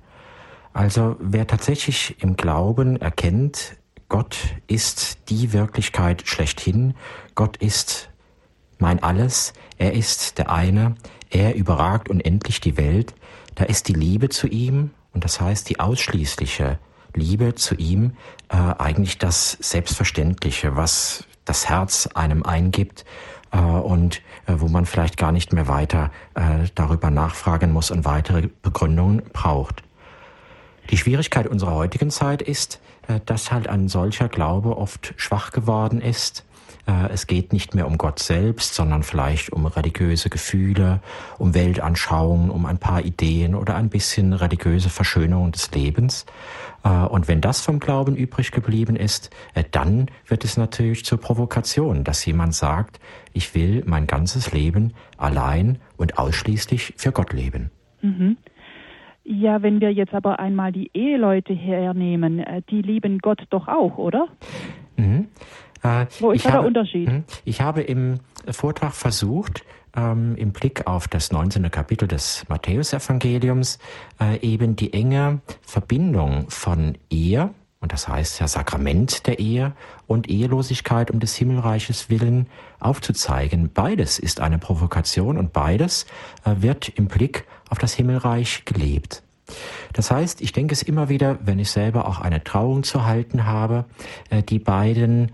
Also wer tatsächlich im Glauben erkennt, Gott ist die Wirklichkeit schlechthin, Gott ist mein Alles, er ist der eine, er überragt unendlich die Welt, da ist die Liebe zu ihm, und das heißt, die ausschließliche Liebe zu ihm, eigentlich das Selbstverständliche, was das Herz einem eingibt und wo man vielleicht gar nicht mehr weiter darüber nachfragen muss und weitere Begründungen braucht. Die Schwierigkeit unserer heutigen Zeit ist, dass halt ein solcher Glaube oft schwach geworden ist. Es geht nicht mehr um Gott selbst, sondern vielleicht um religiöse Gefühle, um Weltanschauungen, um ein paar Ideen oder ein bisschen religiöse Verschönerung des Lebens. Und wenn das vom Glauben übrig geblieben ist, dann wird es natürlich zur Provokation, dass jemand sagt, ich will mein ganzes Leben allein und ausschließlich für Gott leben. Mhm. Ja, wenn wir jetzt aber einmal die Eheleute hernehmen, die lieben Gott doch auch, oder? Mhm. Wo ist der Unterschied? Ich habe im Vortrag versucht, im Blick auf das 19. Kapitel des Matthäusevangeliums eben die enge Verbindung von Ehe, und das heißt ja Sakrament der Ehe, und Ehelosigkeit um des Himmelreiches willen aufzuzeigen. Beides ist eine Provokation und beides wird im Blick auf das Himmelreich gelebt. Das heißt, ich denke es immer wieder, wenn ich selber auch eine Trauung zu halten habe, die beiden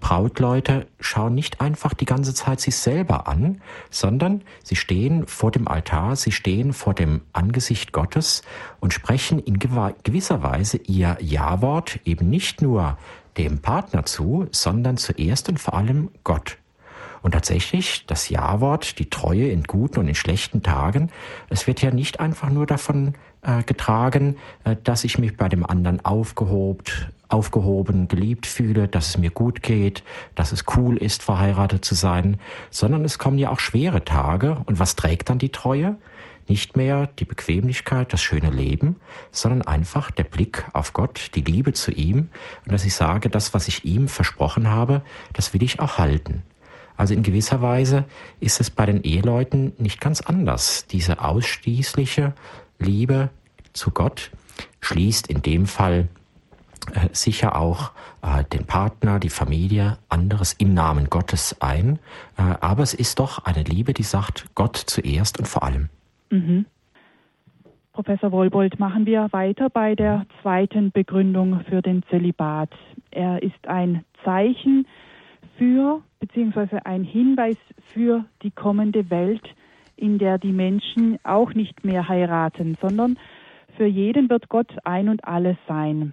Brautleute schauen nicht einfach die ganze Zeit sich selber an, sondern sie stehen vor dem Altar, sie stehen vor dem Angesicht Gottes und sprechen in gewisser Weise ihr Ja-Wort eben nicht nur dem Partner zu, sondern zuerst und vor allem Gott. Und tatsächlich, das Ja-Wort, die Treue in guten und in schlechten Tagen, es wird ja nicht einfach nur davon getragen, dass ich mich bei dem anderen aufgehoben, geliebt fühle, dass es mir gut geht, dass es cool ist, verheiratet zu sein, sondern es kommen ja auch schwere Tage. Und was trägt dann die Treue? Nicht mehr die Bequemlichkeit, das schöne Leben, sondern einfach der Blick auf Gott, die Liebe zu ihm und dass ich sage, das, was ich ihm versprochen habe, das will ich auch halten. Also in gewisser Weise ist es bei den Eheleuten nicht ganz anders. Diese ausschließliche Liebe zu Gott schließt in dem Fall sicher auch den Partner, die Familie, anderes im Namen Gottes ein. Aber es ist doch eine Liebe, die sagt Gott zuerst und vor allem. Mhm. Professor Wollbold, machen wir weiter bei der zweiten Begründung für den Zölibat. Er ist ein Zeichen für, beziehungsweise ein Hinweis für die kommende Welt, in der die Menschen auch nicht mehr heiraten, sondern für jeden wird Gott ein und alles sein.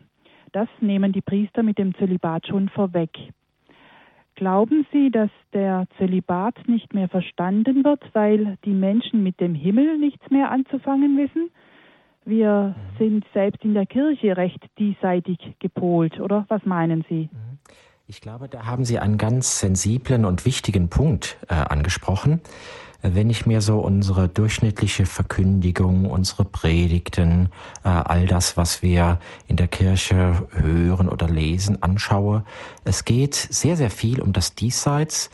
Das nehmen die Priester mit dem Zölibat schon vorweg. Glauben Sie, dass der Zölibat nicht mehr verstanden wird, weil die Menschen mit dem Himmel nichts mehr anzufangen wissen? Wir sind selbst in der Kirche recht diesseitig gepolt, oder? Was meinen Sie? Ich glaube, da haben Sie einen ganz sensiblen und wichtigen Punkt angesprochen. Wenn ich mir so unsere durchschnittliche Verkündigung, unsere Predigten, all das, was wir in der Kirche hören oder lesen, anschaue, es geht sehr, sehr viel um das Diesseits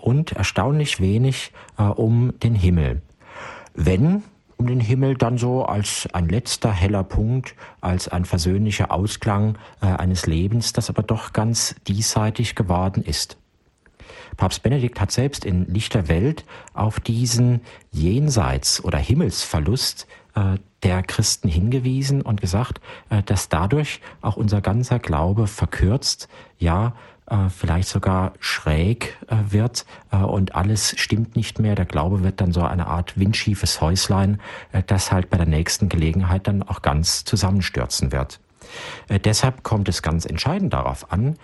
und erstaunlich wenig um den Himmel. Wenn um den Himmel dann so als ein letzter heller Punkt, als ein versöhnlicher Ausklang eines Lebens, das aber doch ganz diesseitig geworden ist. Papst Benedikt hat selbst in Licht der Welt auf diesen Jenseits- oder Himmelsverlust der Christen hingewiesen und gesagt, dass dadurch auch unser ganzer Glaube verkürzt, ja, vielleicht sogar schräg wird und alles stimmt nicht mehr. Der Glaube wird dann so eine Art windschiefes Häuslein, das halt bei der nächsten Gelegenheit dann auch ganz zusammenstürzen wird. Deshalb kommt es ganz entscheidend darauf an,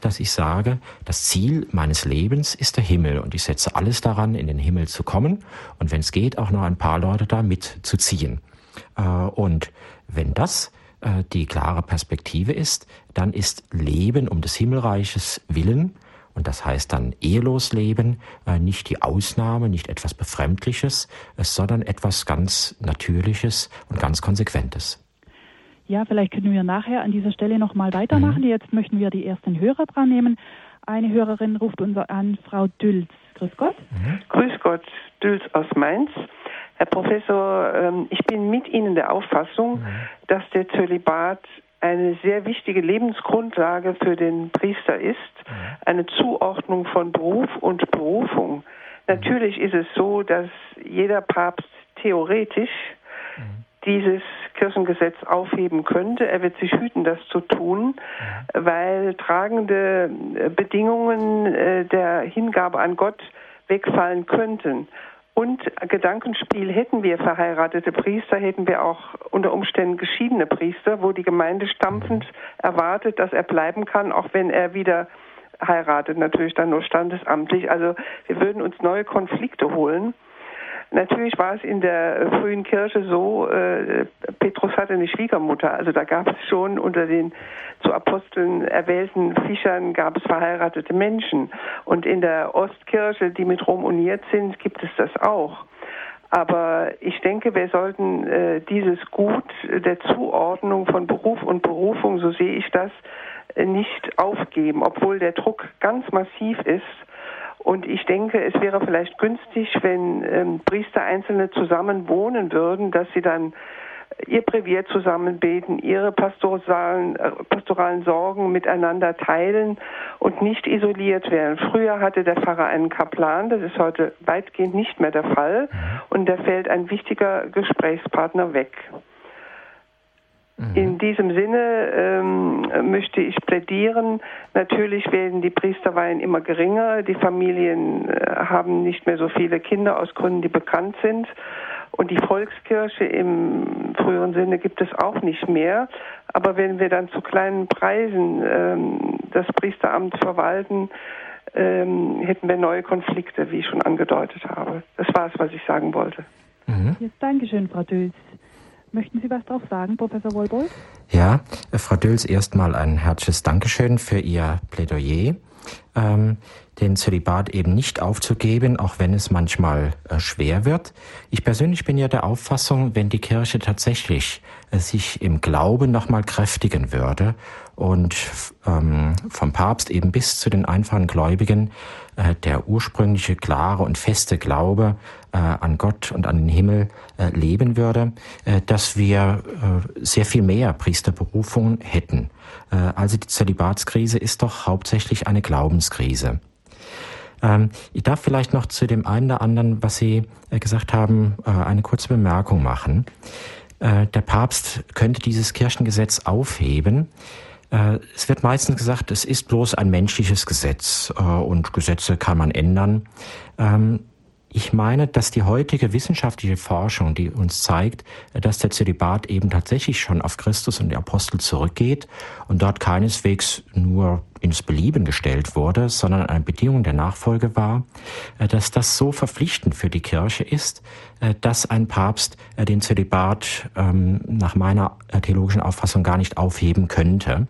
dass ich sage, das Ziel meines Lebens ist der Himmel und ich setze alles daran, in den Himmel zu kommen und wenn es geht, auch noch ein paar Leute da mitzuziehen. Und wenn das die klare Perspektive ist, dann ist Leben um des Himmelreiches willen, und das heißt dann ehelos leben, nicht die Ausnahme, nicht etwas Befremdliches, sondern etwas ganz Natürliches und ganz Konsequentes. Ja, vielleicht können wir nachher an dieser Stelle nochmal weitermachen. Jetzt möchten wir die ersten Hörer dran nehmen. Eine Hörerin ruft uns an, Frau Dülz. Grüß Gott. Grüß Gott, Dülz aus Mainz. Herr Professor, ich bin mit Ihnen der Auffassung, dass der Zölibat eine sehr wichtige Lebensgrundlage für den Priester ist. Eine Zuordnung von Beruf und Berufung. Natürlich ist es so, dass jeder Papst theoretisch dieses Kirchengesetz aufheben könnte. Er wird sich hüten, das zu tun, weil tragende Bedingungen der Hingabe an Gott wegfallen könnten. Und Gedankenspiel, hätten wir verheiratete Priester, hätten wir auch unter Umständen geschiedene Priester, wo die Gemeinde stampfend erwartet, dass er bleiben kann, auch wenn er wieder heiratet, natürlich dann nur standesamtlich. Also wir würden uns neue Konflikte holen. Natürlich war es in der frühen Kirche so, Petrus hatte eine Schwiegermutter, also da gab es schon unter den zu Aposteln erwählten Fischern gab es verheiratete Menschen. Und in der Ostkirche, die mit Rom uniert sind, gibt es das auch. Aber ich denke, wir sollten dieses Gut der Zuordnung von Beruf und Berufung, so sehe ich das, nicht aufgeben, obwohl der Druck ganz massiv ist. Und ich denke, es wäre vielleicht günstig, wenn Priester einzelne zusammen wohnen würden, dass sie dann ihr Brevier zusammen beten, ihre pastoralen Sorgen miteinander teilen und nicht isoliert werden. Früher hatte der Pfarrer einen Kaplan, das ist heute weitgehend nicht mehr der Fall. Und da fällt ein wichtiger Gesprächspartner weg. In diesem Sinne möchte ich plädieren, natürlich werden die Priesterweihen immer geringer, die Familien haben nicht mehr so viele Kinder aus Gründen, die bekannt sind und die Volkskirche im früheren Sinne gibt es auch nicht mehr. Aber wenn wir dann zu kleinen Preisen das Priesteramt verwalten, hätten wir neue Konflikte, wie ich schon angedeutet habe. Das war es, was ich sagen wollte. Jetzt Dankeschön, Frau Dülz. Möchten Sie was drauf sagen, Professor Wollbold? Ja, Frau Dülz, erstmal ein herzliches Dankeschön für Ihr Plädoyer. den Zölibat eben nicht aufzugeben, auch wenn es manchmal schwer wird. Ich persönlich bin ja der Auffassung, wenn die Kirche tatsächlich sich im Glauben nochmal kräftigen würde und vom Papst eben bis zu den einfachen Gläubigen der ursprüngliche, klare und feste Glaube an Gott und an den Himmel leben würde, dass wir sehr viel mehr Priesterberufungen hätten. Also die Zölibatskrise ist doch hauptsächlich eine Glaubenskrise. Ich darf vielleicht noch zu dem einen oder anderen, was Sie gesagt haben, eine kurze Bemerkung machen. Der Papst könnte dieses Kirchengesetz aufheben. Es wird meistens gesagt, es ist bloß ein menschliches Gesetz und Gesetze kann man ändern. Ich meine, dass die heutige wissenschaftliche Forschung, die uns zeigt, dass der Zölibat eben tatsächlich schon auf Christus und die Apostel zurückgeht und dort keineswegs nur ins Belieben gestellt wurde, sondern eine Bedingung der Nachfolge war, dass das so verpflichtend für die Kirche ist, dass ein Papst den Zölibat nach meiner theologischen Auffassung gar nicht aufheben könnte.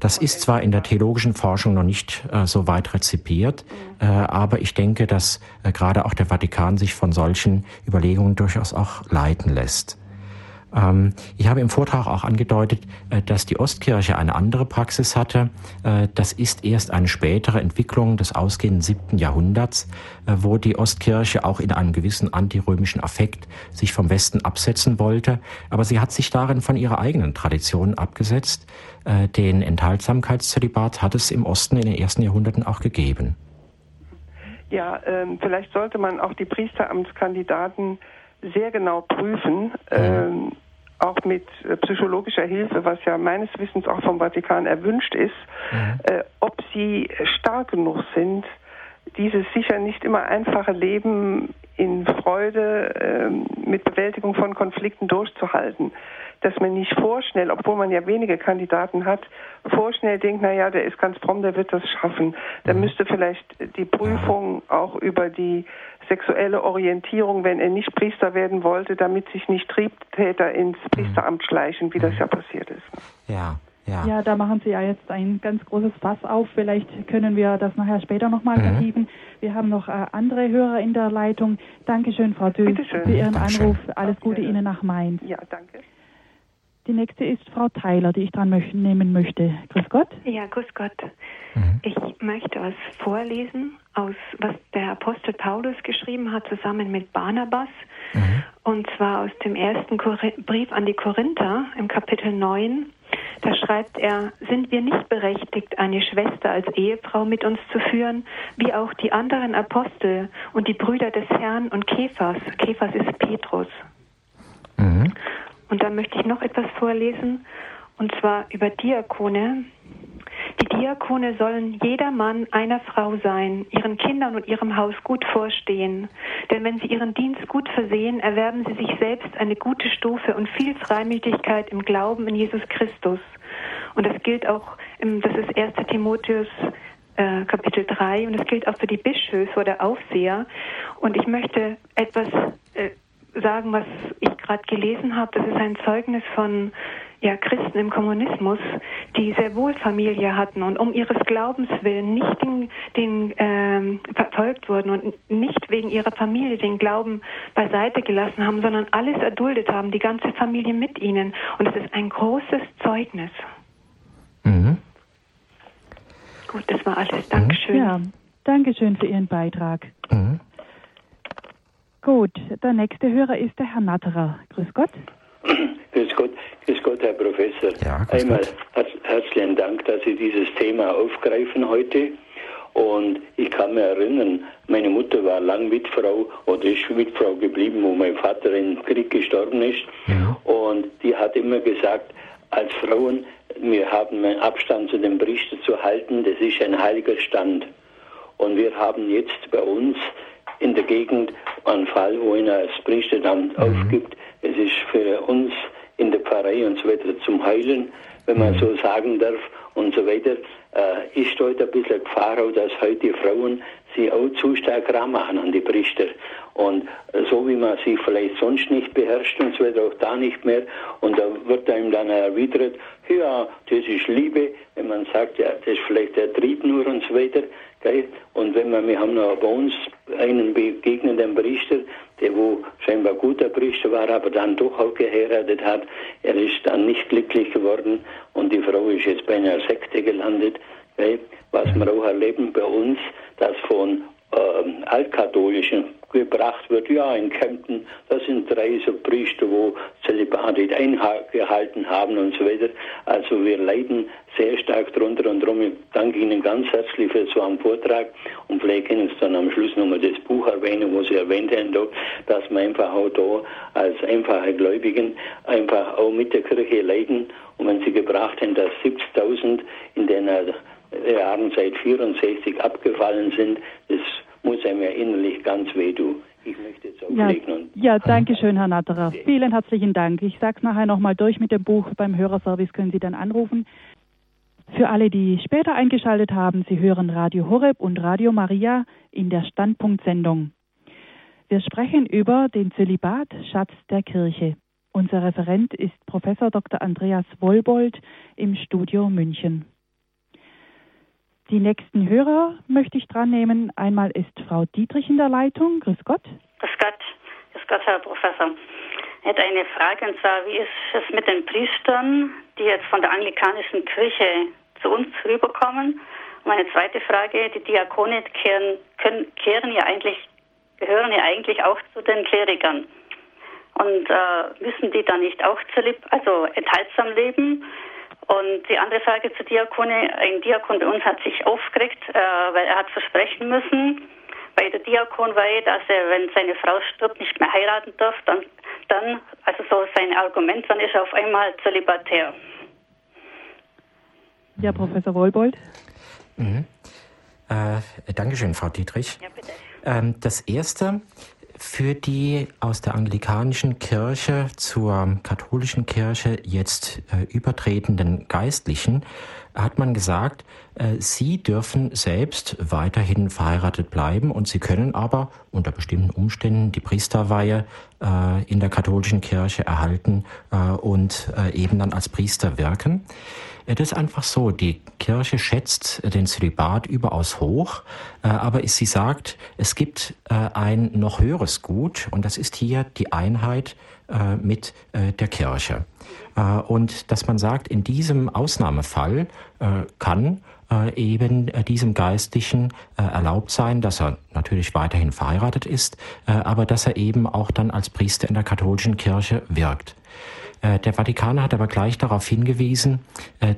Das ist zwar in der theologischen Forschung noch nicht so weit rezipiert, aber ich denke, dass gerade auch der Vatikan sich von solchen Überlegungen durchaus auch leiten lässt. Ich habe im Vortrag auch angedeutet, dass die Ostkirche eine andere Praxis hatte. Das ist erst eine spätere Entwicklung des ausgehenden 7. Jahrhunderts, wo die Ostkirche auch in einem gewissen antirömischen Affekt sich vom Westen absetzen wollte. Aber sie hat sich darin von ihrer eigenen Tradition abgesetzt. Den Enthaltsamkeitszölibat hat es im Osten in den ersten Jahrhunderten auch gegeben. Ja, vielleicht sollte man auch die Priesteramtskandidaten sehr genau prüfen, auch mit psychologischer Hilfe, was ja meines Wissens auch vom Vatikan erwünscht ist, ob sie stark genug sind, dieses sicher nicht immer einfache Leben in Freude mit Bewältigung von Konflikten durchzuhalten. Dass man nicht vorschnell, obwohl man ja wenige Kandidaten hat, vorschnell denkt, naja, der ist ganz fromm, der wird das schaffen. Da müsste vielleicht die Prüfung auch über die sexuelle Orientierung, wenn er nicht Priester werden wollte, damit sich nicht Triebtäter ins Priesteramt schleichen, wie das ja passiert ist. Ja, da machen Sie ja jetzt ein ganz großes Fass auf. Vielleicht können wir das nachher später nochmal vertiefen. Wir haben noch andere Hörer in der Leitung. Dankeschön, Frau Döhl, für Ihren Anruf. Alles Gute Ihnen nach Mainz. Ja, danke. Die nächste ist Frau Theiler, die ich dran nehmen möchte. Grüß Gott. Ja, grüß Gott. Ich möchte was vorlesen, aus was der Apostel Paulus geschrieben hat, zusammen mit Barnabas. Und zwar aus dem ersten Brief an die Korinther im Kapitel 9. Da schreibt er, sind wir nicht berechtigt, eine Schwester als Ehefrau mit uns zu führen, wie auch die anderen Apostel und die Brüder des Herrn und Kephas. Kephas ist Petrus. Und dann möchte ich noch etwas vorlesen, und zwar über Diakone. Die Diakone sollen jedermann einer Frau sein, ihren Kindern und ihrem Haus gut vorstehen. Denn wenn sie ihren Dienst gut versehen, erwerben sie sich selbst eine gute Stufe und viel Freimütigkeit im Glauben in Jesus Christus. Und das gilt auch, das ist 1. Timotheus Kapitel 3, und das gilt auch für die Bischöfe oder Aufseher. Und ich möchte etwas sagen, was ich gerade gelesen habe. Das ist ein Zeugnis von Christen im Kommunismus, die sehr wohl Familie hatten und um ihres Glaubens willen nicht verfolgt wurden und nicht wegen ihrer Familie den Glauben beiseite gelassen haben, sondern alles erduldet haben, die ganze Familie mit ihnen. Und es ist ein großes Zeugnis. Gut, das war alles. Dankeschön. Ja, Dankeschön für Ihren Beitrag. Gut, der nächste Hörer ist der Herr Natterer. Grüß Gott. Grüß Gott, Herr Professor. Ja, einmal herzlichen Dank, dass Sie dieses Thema aufgreifen heute. Und ich kann mich erinnern, meine Mutter war lang Witfrau oder ist Witfrau geblieben, wo mein Vater im Krieg gestorben ist. Ja. Und die hat immer gesagt, als Frauen, wir haben einen Abstand zu dem Priester zu halten, das ist ein heiliger Stand. Und wir haben jetzt bei uns in der Gegend einen Fall, wo einer das Priesteramt aufgibt. Es ist für uns in der Pfarrei und so weiter zum Heulen, wenn man so sagen darf und so weiter. Ist heute ein bisschen Gefahr, dass heute die Frauen sie auch zu stark ranmachen an die Priester. Und so wie man sie vielleicht sonst nicht beherrscht und so weiter, auch da nicht mehr. Und da wird einem dann erwidert, ja, das ist Liebe, wenn man sagt, ja, das ist vielleicht der Trieb nur und so weiter. Gell? Und wenn man, wir haben noch bei uns einen begegnenden Priester, der wo scheinbar guter Priester war, aber dann doch auch geheiratet hat. Er ist dann nicht glücklich geworden und die Frau ist jetzt bei einer Sekte gelandet. Gell? Was wir auch erleben bei uns, dass von Altkatholischen gebracht wird, ja, in Kempten, das sind 3 so Priester, wo Zölibat eingehalten haben und so weiter. Also wir leiden sehr stark drunter und darum, ich danke Ihnen ganz herzlich für so einen Vortrag und vielleicht können Sie dann am Schluss nochmal das Buch erwähnen, wo Sie erwähnt haben, dass wir einfach auch da als einfache Gläubigen einfach auch mit der Kirche leiden und wenn Sie gebracht haben, dass 70.000 in den Jahren seit 64 abgefallen sind, das muss einem ja innerlich ganz weh tun. Ich möchte jetzt auflegen. Ja, danke schön, Herr Natterer. Vielen herzlichen Dank. Ich sage es nachher nochmal durch mit dem Buch. Beim Hörerservice können Sie dann anrufen. Für alle, die später eingeschaltet haben, Sie hören Radio Horeb und Radio Maria in der Standpunktsendung. Wir sprechen über den Zölibat, Schatz der Kirche. Unser Referent ist Professor Dr. Andreas Wollbold im Studio München. Die nächsten Hörer möchte ich dran nehmen. Einmal ist Frau Dietrich in der Leitung. Grüß Gott. Grüß Gott. Grüß Gott, Herr Professor. Ich hätte eine Frage, und zwar, wie ist es mit den Priestern, die jetzt von der anglikanischen Kirche zu uns rüberkommen? Und meine zweite Frage, die Diakone gehören ja eigentlich auch zu den Klerikern. Und müssen die dann nicht auch enthaltsam leben? Und die andere Frage zu Diakone, ein Diakon bei uns hat sich aufgeregt, weil er hat versprechen müssen, weil der Diakon weiß, dass er, wenn seine Frau stirbt, nicht mehr heiraten darf, dann ist er auf einmal zölibatär. Ja, Professor Wollbold. Mhm. Dankeschön, Frau Dietrich. Ja, bitte. Das Erste, für die aus der anglikanischen Kirche zur katholischen Kirche jetzt übertretenden Geistlichen hat man gesagt, sie dürfen selbst weiterhin verheiratet bleiben und sie können aber unter bestimmten Umständen die Priesterweihe in der katholischen Kirche erhalten und eben dann als Priester wirken. Das ist einfach so, die Kirche schätzt den Zölibat überaus hoch, aber sie sagt, es gibt ein noch höheres Gut und das ist hier die Einheit mit der Kirche. Und dass man sagt, in diesem Ausnahmefall kann eben diesem Geistlichen erlaubt sein, dass er natürlich weiterhin verheiratet ist, aber dass er eben auch dann als Priester in der katholischen Kirche wirkt. Der Vatikan hat aber gleich darauf hingewiesen,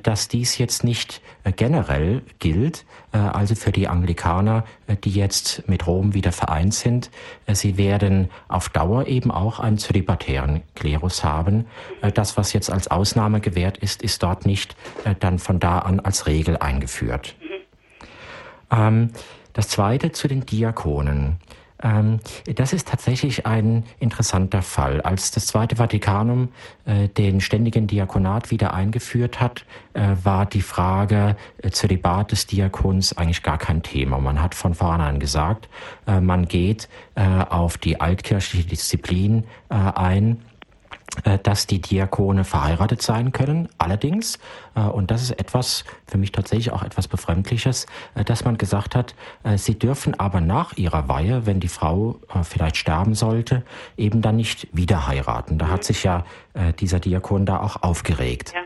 dass dies jetzt nicht generell gilt, also für die Anglikaner, die jetzt mit Rom wieder vereint sind. Sie werden auf Dauer eben auch einen zölibatären Klerus haben. Das, was jetzt als Ausnahme gewährt ist, ist dort nicht dann von da an als Regel eingeführt. Das Zweite zu den Diakonen. Das ist tatsächlich ein interessanter Fall. Als das Zweite Vatikanum den ständigen Diakonat wieder eingeführt hat, war die Frage Zölibat des Diakons eigentlich gar kein Thema. Man hat von vornherein gesagt, man geht auf die altkirchliche Disziplin ein, dass die Diakone verheiratet sein können. Allerdings, und das ist etwas, für mich tatsächlich auch etwas Befremdliches, dass man gesagt hat, sie dürfen aber nach ihrer Weihe, wenn die Frau vielleicht sterben sollte, eben dann nicht wieder heiraten. Da hat sich ja dieser Diakon da auch aufgeregt. Ja.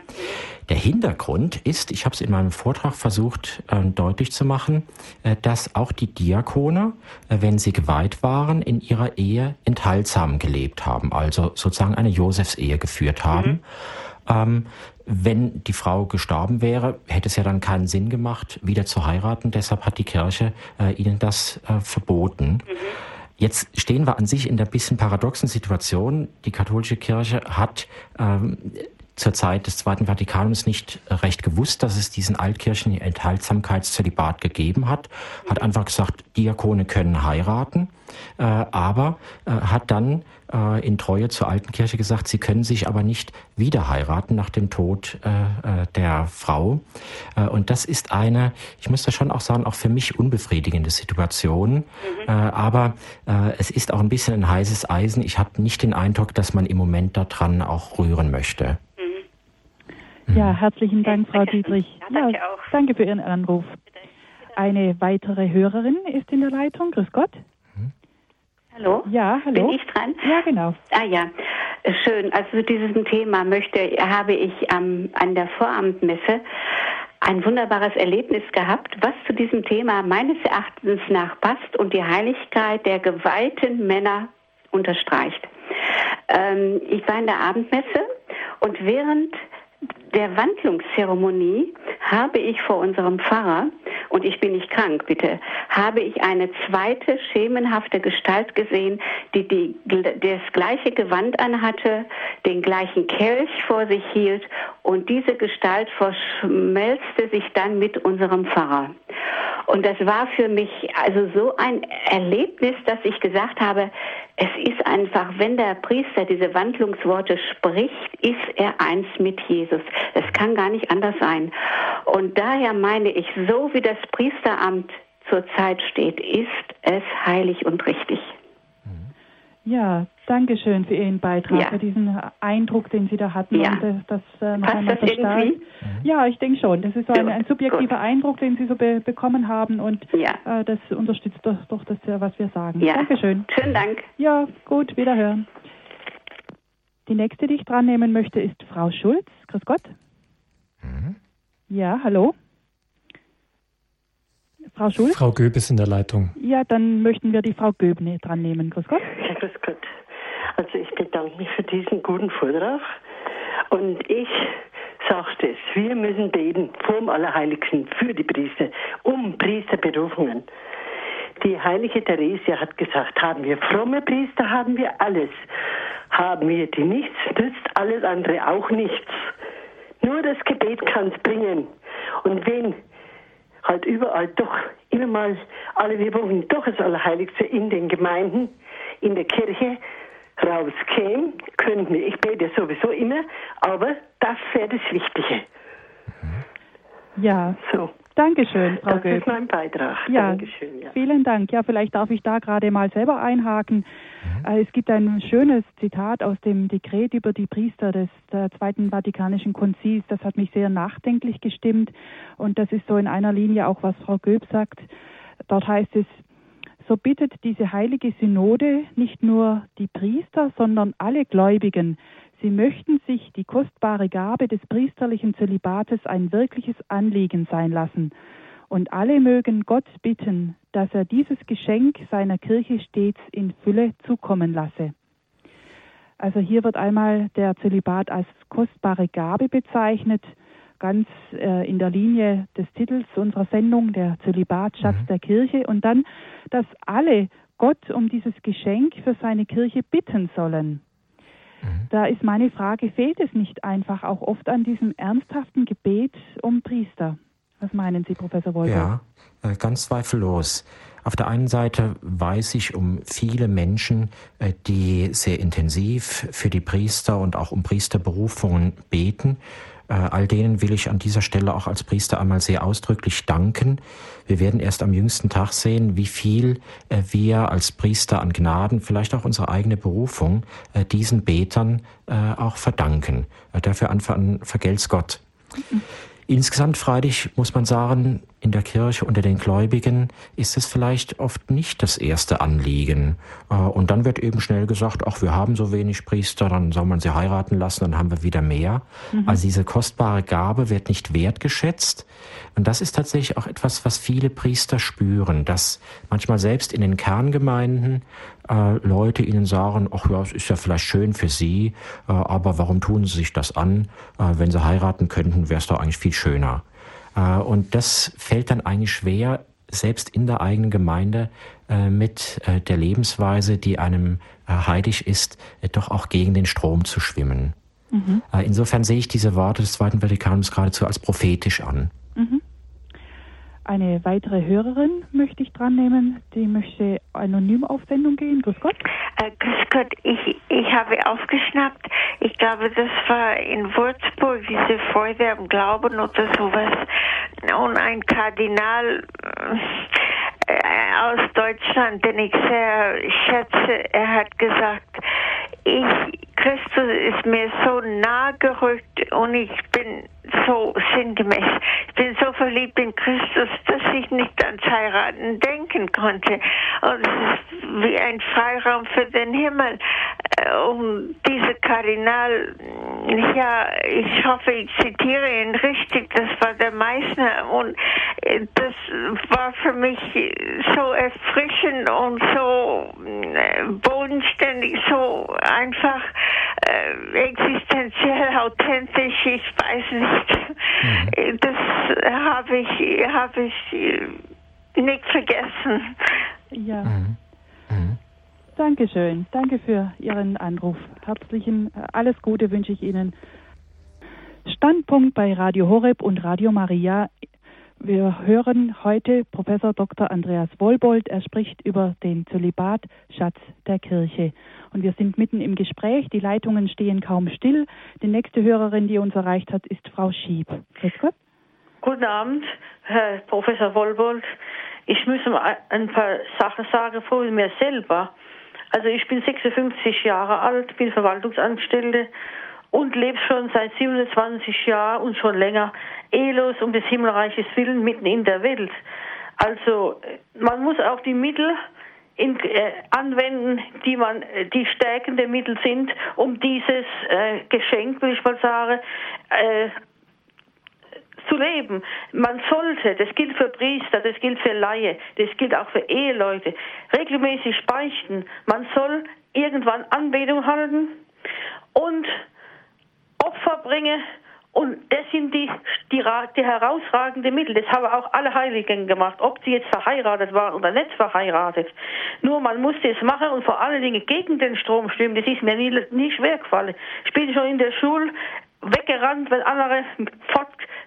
Der Hintergrund ist, ich habe es in meinem Vortrag versucht deutlich zu machen, dass auch die Diakone, wenn sie geweiht waren, in ihrer Ehe enthaltsam gelebt haben, also sozusagen eine Josefsehe geführt haben. Mhm. Wenn die Frau gestorben wäre, hätte es ja dann keinen Sinn gemacht, wieder zu heiraten. Deshalb hat die Kirche ihnen das verboten. Mhm. Jetzt stehen wir an sich in der bisschen paradoxen Situation. Die katholische Kirche hat zur Zeit des Zweiten Vatikanums nicht recht gewusst, dass es diesen altkirchlichen Enthaltsamkeitszölibat gegeben hat, hat einfach gesagt, Diakone können heiraten, aber hat dann in Treue zur alten Kirche gesagt, sie können sich aber nicht wieder heiraten nach dem Tod der Frau. Und das ist eine, ich muss das schon auch sagen, auch für mich unbefriedigende Situation. Aber es ist auch ein bisschen ein heißes Eisen. Ich habe nicht den Eindruck, dass man im Moment daran auch rühren möchte. Ja, herzlichen Dank, Frau Dietrich. Ja, danke auch. Danke für Ihren Anruf. Eine weitere Hörerin ist in der Leitung. Grüß Gott. Hallo? Ja, hallo. Bin ich dran? Ja, genau. Ah ja, schön. Also zu diesem Thema habe ich an der Vorabendmesse ein wunderbares Erlebnis gehabt, was zu diesem Thema meines Erachtens nach passt und die Heiligkeit der geweihten Männer unterstreicht. Ich war in der Abendmesse und während der Wandlungszeremonie habe ich vor unserem Pfarrer, und ich bin nicht krank, bitte, habe ich eine zweite schemenhafte Gestalt gesehen, die das gleiche Gewand anhatte, den gleichen Kelch vor sich hielt, und diese Gestalt verschmelzte sich dann mit unserem Pfarrer. Und das war für mich also so ein Erlebnis, dass ich gesagt habe, es ist einfach, wenn der Priester diese Wandlungsworte spricht, ist er eins mit Jesus. Es kann gar nicht anders sein. Und daher meine ich, so wie das Priesteramt zurzeit steht, ist es heilig und richtig. Ja, danke schön für Ihren Beitrag, für diesen Eindruck, den Sie da hatten. Ja. Und das noch einmal verstärkt. Ja, ich denke schon. Das ist so ein subjektiver Eindruck, den Sie so bekommen haben, und das unterstützt doch das, was wir sagen. Ja. Dankeschön. Schönen Dank. Ja, gut, wiederhören. Die nächste, die ich dran nehmen möchte, ist Frau Schulz. Grüß Gott. Mhm. Ja, hallo. Frau Schulz? Frau Göb ist in der Leitung. Ja, dann möchten wir die Frau Göb dran nehmen. Grüß Gott. Ja, grüß Gott. Also ich bedanke mich für diesen guten Vortrag. Und ich sagte es, wir müssen beten vorm Allerheiligsten für die Priester, um Priesterberufungen. Die heilige Theresia hat gesagt, haben wir fromme Priester, haben wir alles. Haben wir die nichts, nützt alles andere auch nichts. Nur das Gebet kann es bringen. Und wenn halt überall doch immer mal alle wir Wochen doch das Allerheiligste in den Gemeinden, in der Kirche rauskäme, könnten wir. Ich bete sowieso immer, aber das wäre das Wichtige. Ja, so. Dankeschön, Frau Göb. Das ist mein Beitrag. Ja, Dankeschön, ja. Vielen Dank. Ja, vielleicht darf ich da gerade mal selber einhaken. Es gibt ein schönes Zitat aus dem Dekret über die Priester des Zweiten Vatikanischen Konzils. Das hat mich sehr nachdenklich gestimmt. Und das ist so in einer Linie auch, was Frau Göb sagt. Dort heißt es, so bittet diese heilige Synode nicht nur die Priester, sondern alle Gläubigen, sie möchten sich die kostbare Gabe des priesterlichen Zölibates ein wirkliches Anliegen sein lassen. Und alle mögen Gott bitten, dass er dieses Geschenk seiner Kirche stets in Fülle zukommen lasse. Also hier wird einmal der Zölibat als kostbare Gabe bezeichnet, ganz in der Linie des Titels unserer Sendung, der Zölibatschatz der Kirche. Und dann, dass alle Gott um dieses Geschenk für seine Kirche bitten sollen. Da ist meine Frage, fehlt es nicht einfach auch oft an diesem ernsthaften Gebet um Priester? Was meinen Sie, Professor Wollbold? Ja, ganz zweifellos. Auf der einen Seite weiß ich um viele Menschen, die sehr intensiv für die Priester und auch um Priesterberufungen beten. All denen will ich an dieser Stelle auch als Priester einmal sehr ausdrücklich danken. Wir werden erst am jüngsten Tag sehen, wie viel wir als Priester an Gnaden, vielleicht auch unsere eigene Berufung, diesen Betern auch verdanken. Dafür vergelt's Gott. Insgesamt freilich muss man sagen, in der Kirche unter den Gläubigen ist es vielleicht oft nicht das erste Anliegen. Und dann wird eben schnell gesagt, ach, wir haben so wenig Priester, dann soll man sie heiraten lassen, dann haben wir wieder mehr. Also diese kostbare Gabe wird nicht wertgeschätzt. Und das ist tatsächlich auch etwas, was viele Priester spüren, dass manchmal selbst in den Kerngemeinden Leute ihnen sagen, ach ja, es ist ja vielleicht schön für sie, aber warum tun sie sich das an? Wenn sie heiraten könnten, wäre es doch eigentlich viel schöner. Und das fällt dann eigentlich schwer, selbst in der eigenen Gemeinde mit der Lebensweise, die einem heilig ist, doch auch gegen den Strom zu schwimmen. Mhm. Insofern sehe ich diese Worte des Zweiten Vatikanums geradezu als prophetisch an. Mhm. Eine weitere Hörerin möchte ich dran nehmen, die möchte anonym auf Sendung gehen. Grüß Gott. Grüß Gott, ich habe aufgeschnappt. Ich glaube, das war in Würzburg, diese Freude am Glauben oder sowas. Und ein Kardinal aus Deutschland, den ich sehr schätze, er hat gesagt, Christus ist mir so nah gerückt und ich bin so sinngemäß. Ich bin so verliebt in Christus, dass ich nicht ans Heiraten denken konnte. Und es ist wie ein Freiraum für den Himmel. Und dieser Kardinal, ja, ich hoffe, ich zitiere ihn richtig, das war der Meissner. Und das war für mich so erfrischend und so bodenständig, so einfach existenziell, authentisch, ich weiß nicht. Mhm. Das habe ich nicht vergessen. Ja. Mhm. Mhm. Dankeschön. Danke für Ihren Anruf. Herzlichen, alles Gute wünsche ich Ihnen. Standpunkt bei Radio Horeb und Radio Maria. Wir hören heute Professor Dr. Andreas Wollbold. Er spricht über den Zölibat, Schatz der Kirche. Und wir sind mitten im Gespräch. Die Leitungen stehen kaum still. Die nächste Hörerin, die uns erreicht hat, ist Frau Schieb. Grüß Gott. Guten Abend, Herr Professor Wollbold. Ich muss ein paar Sachen sagen von mir selber. Also ich bin 56 Jahre alt, bin Verwaltungsangestellte und lebe schon seit 27 Jahren und schon länger ehelos um des Himmelreiches Willen mitten in der Welt. Also man muss auch die Mittel anwenden, die stärkende Mittel sind, um dieses Geschenk, will ich mal sagen, zu leben. Man sollte, das gilt für Priester, das gilt für Laie, das gilt auch für Eheleute, regelmäßig beichten. Man soll irgendwann Anbetung halten und Opfer bringen. Und das sind die herausragenden Mittel. Das haben auch alle Heiligen gemacht, ob sie jetzt verheiratet waren oder nicht verheiratet. Nur man musste es machen und vor allen Dingen gegen den Strom schwimmen. Das ist mir nie schwer gefallen. Ich bin schon in der Schule weggerannt, wenn andere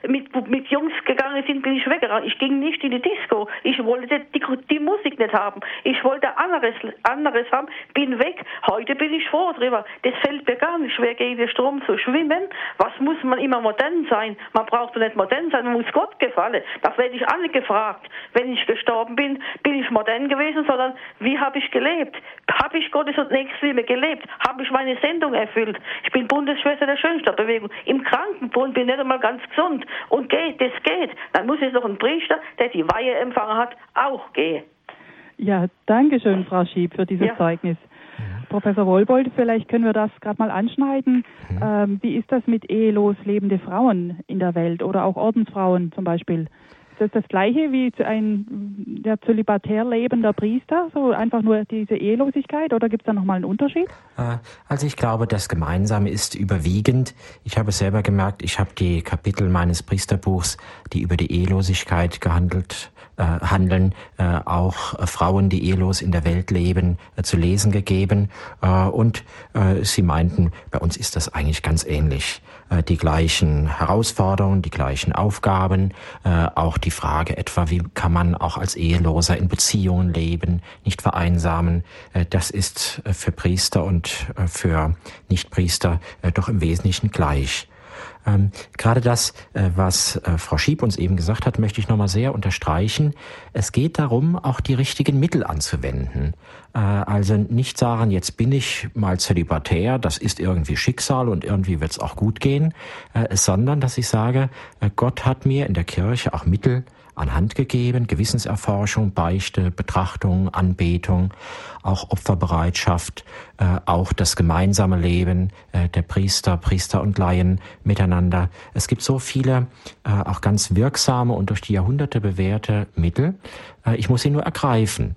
mit Jungs gegangen sind, bin ich weggerannt. Ich ging nicht in die Disco. Ich wollte die Musik nicht haben. Ich wollte anderes haben, bin weg. Heute bin ich froh drüber. Das fällt mir gar nicht schwer, gegen den Strom zu schwimmen. Was muss man immer modern sein? Man braucht doch nicht modern sein, man muss Gott gefallen. Das werde ich alle gefragt. Wenn ich gestorben bin, bin ich modern gewesen, sondern wie habe ich gelebt? Habe ich Gottes und Nächstenliebe gelebt? Habe ich meine Sendung erfüllt? Ich bin Bundesschwester der Schönstadtbewegung. Im Krankenbund bin ich nicht einmal ganz gesund. Und das geht. Dann muss jetzt noch ein Priester, der die Weihe empfangen hat, auch gehen. Ja, danke schön, Frau Schieb, für dieses Zeugnis. Professor Wollbold, vielleicht können wir das gerade mal anschneiden. Wie ist das mit ehelos lebende Frauen in der Welt oder auch Ordensfrauen zum Beispiel? Ist das Gleiche wie der zölibatär lebender Priester, so einfach nur diese Ehelosigkeit, oder gibt es da nochmal einen Unterschied? Also ich glaube, das Gemeinsame ist überwiegend. Ich habe es selber gemerkt, ich habe die Kapitel meines Priesterbuchs, die über die Ehelosigkeit handeln, auch Frauen, die ehelos in der Welt leben, zu lesen gegeben. Und sie meinten, bei uns ist das eigentlich ganz ähnlich. Die gleichen Herausforderungen, die gleichen Aufgaben, auch die Frage etwa, wie kann man auch als Eheloser in Beziehungen leben, nicht vereinsamen, das ist für Priester und für Nichtpriester doch im Wesentlichen gleich. Gerade das, was Frau Schieb uns eben gesagt hat, möchte ich nochmal sehr unterstreichen. Es geht darum, auch die richtigen Mittel anzuwenden. Also nicht sagen, jetzt bin ich mal zölibatär, das ist irgendwie Schicksal und irgendwie wird es auch gut gehen, sondern dass ich sage, Gott hat mir in der Kirche auch Mittel an Hand gegeben, Gewissenserforschung, Beichte, Betrachtung, Anbetung, auch Opferbereitschaft, auch das gemeinsame Leben der Priester und Laien miteinander. Es gibt so viele auch ganz wirksame und durch die Jahrhunderte bewährte Mittel. Ich muss sie nur ergreifen.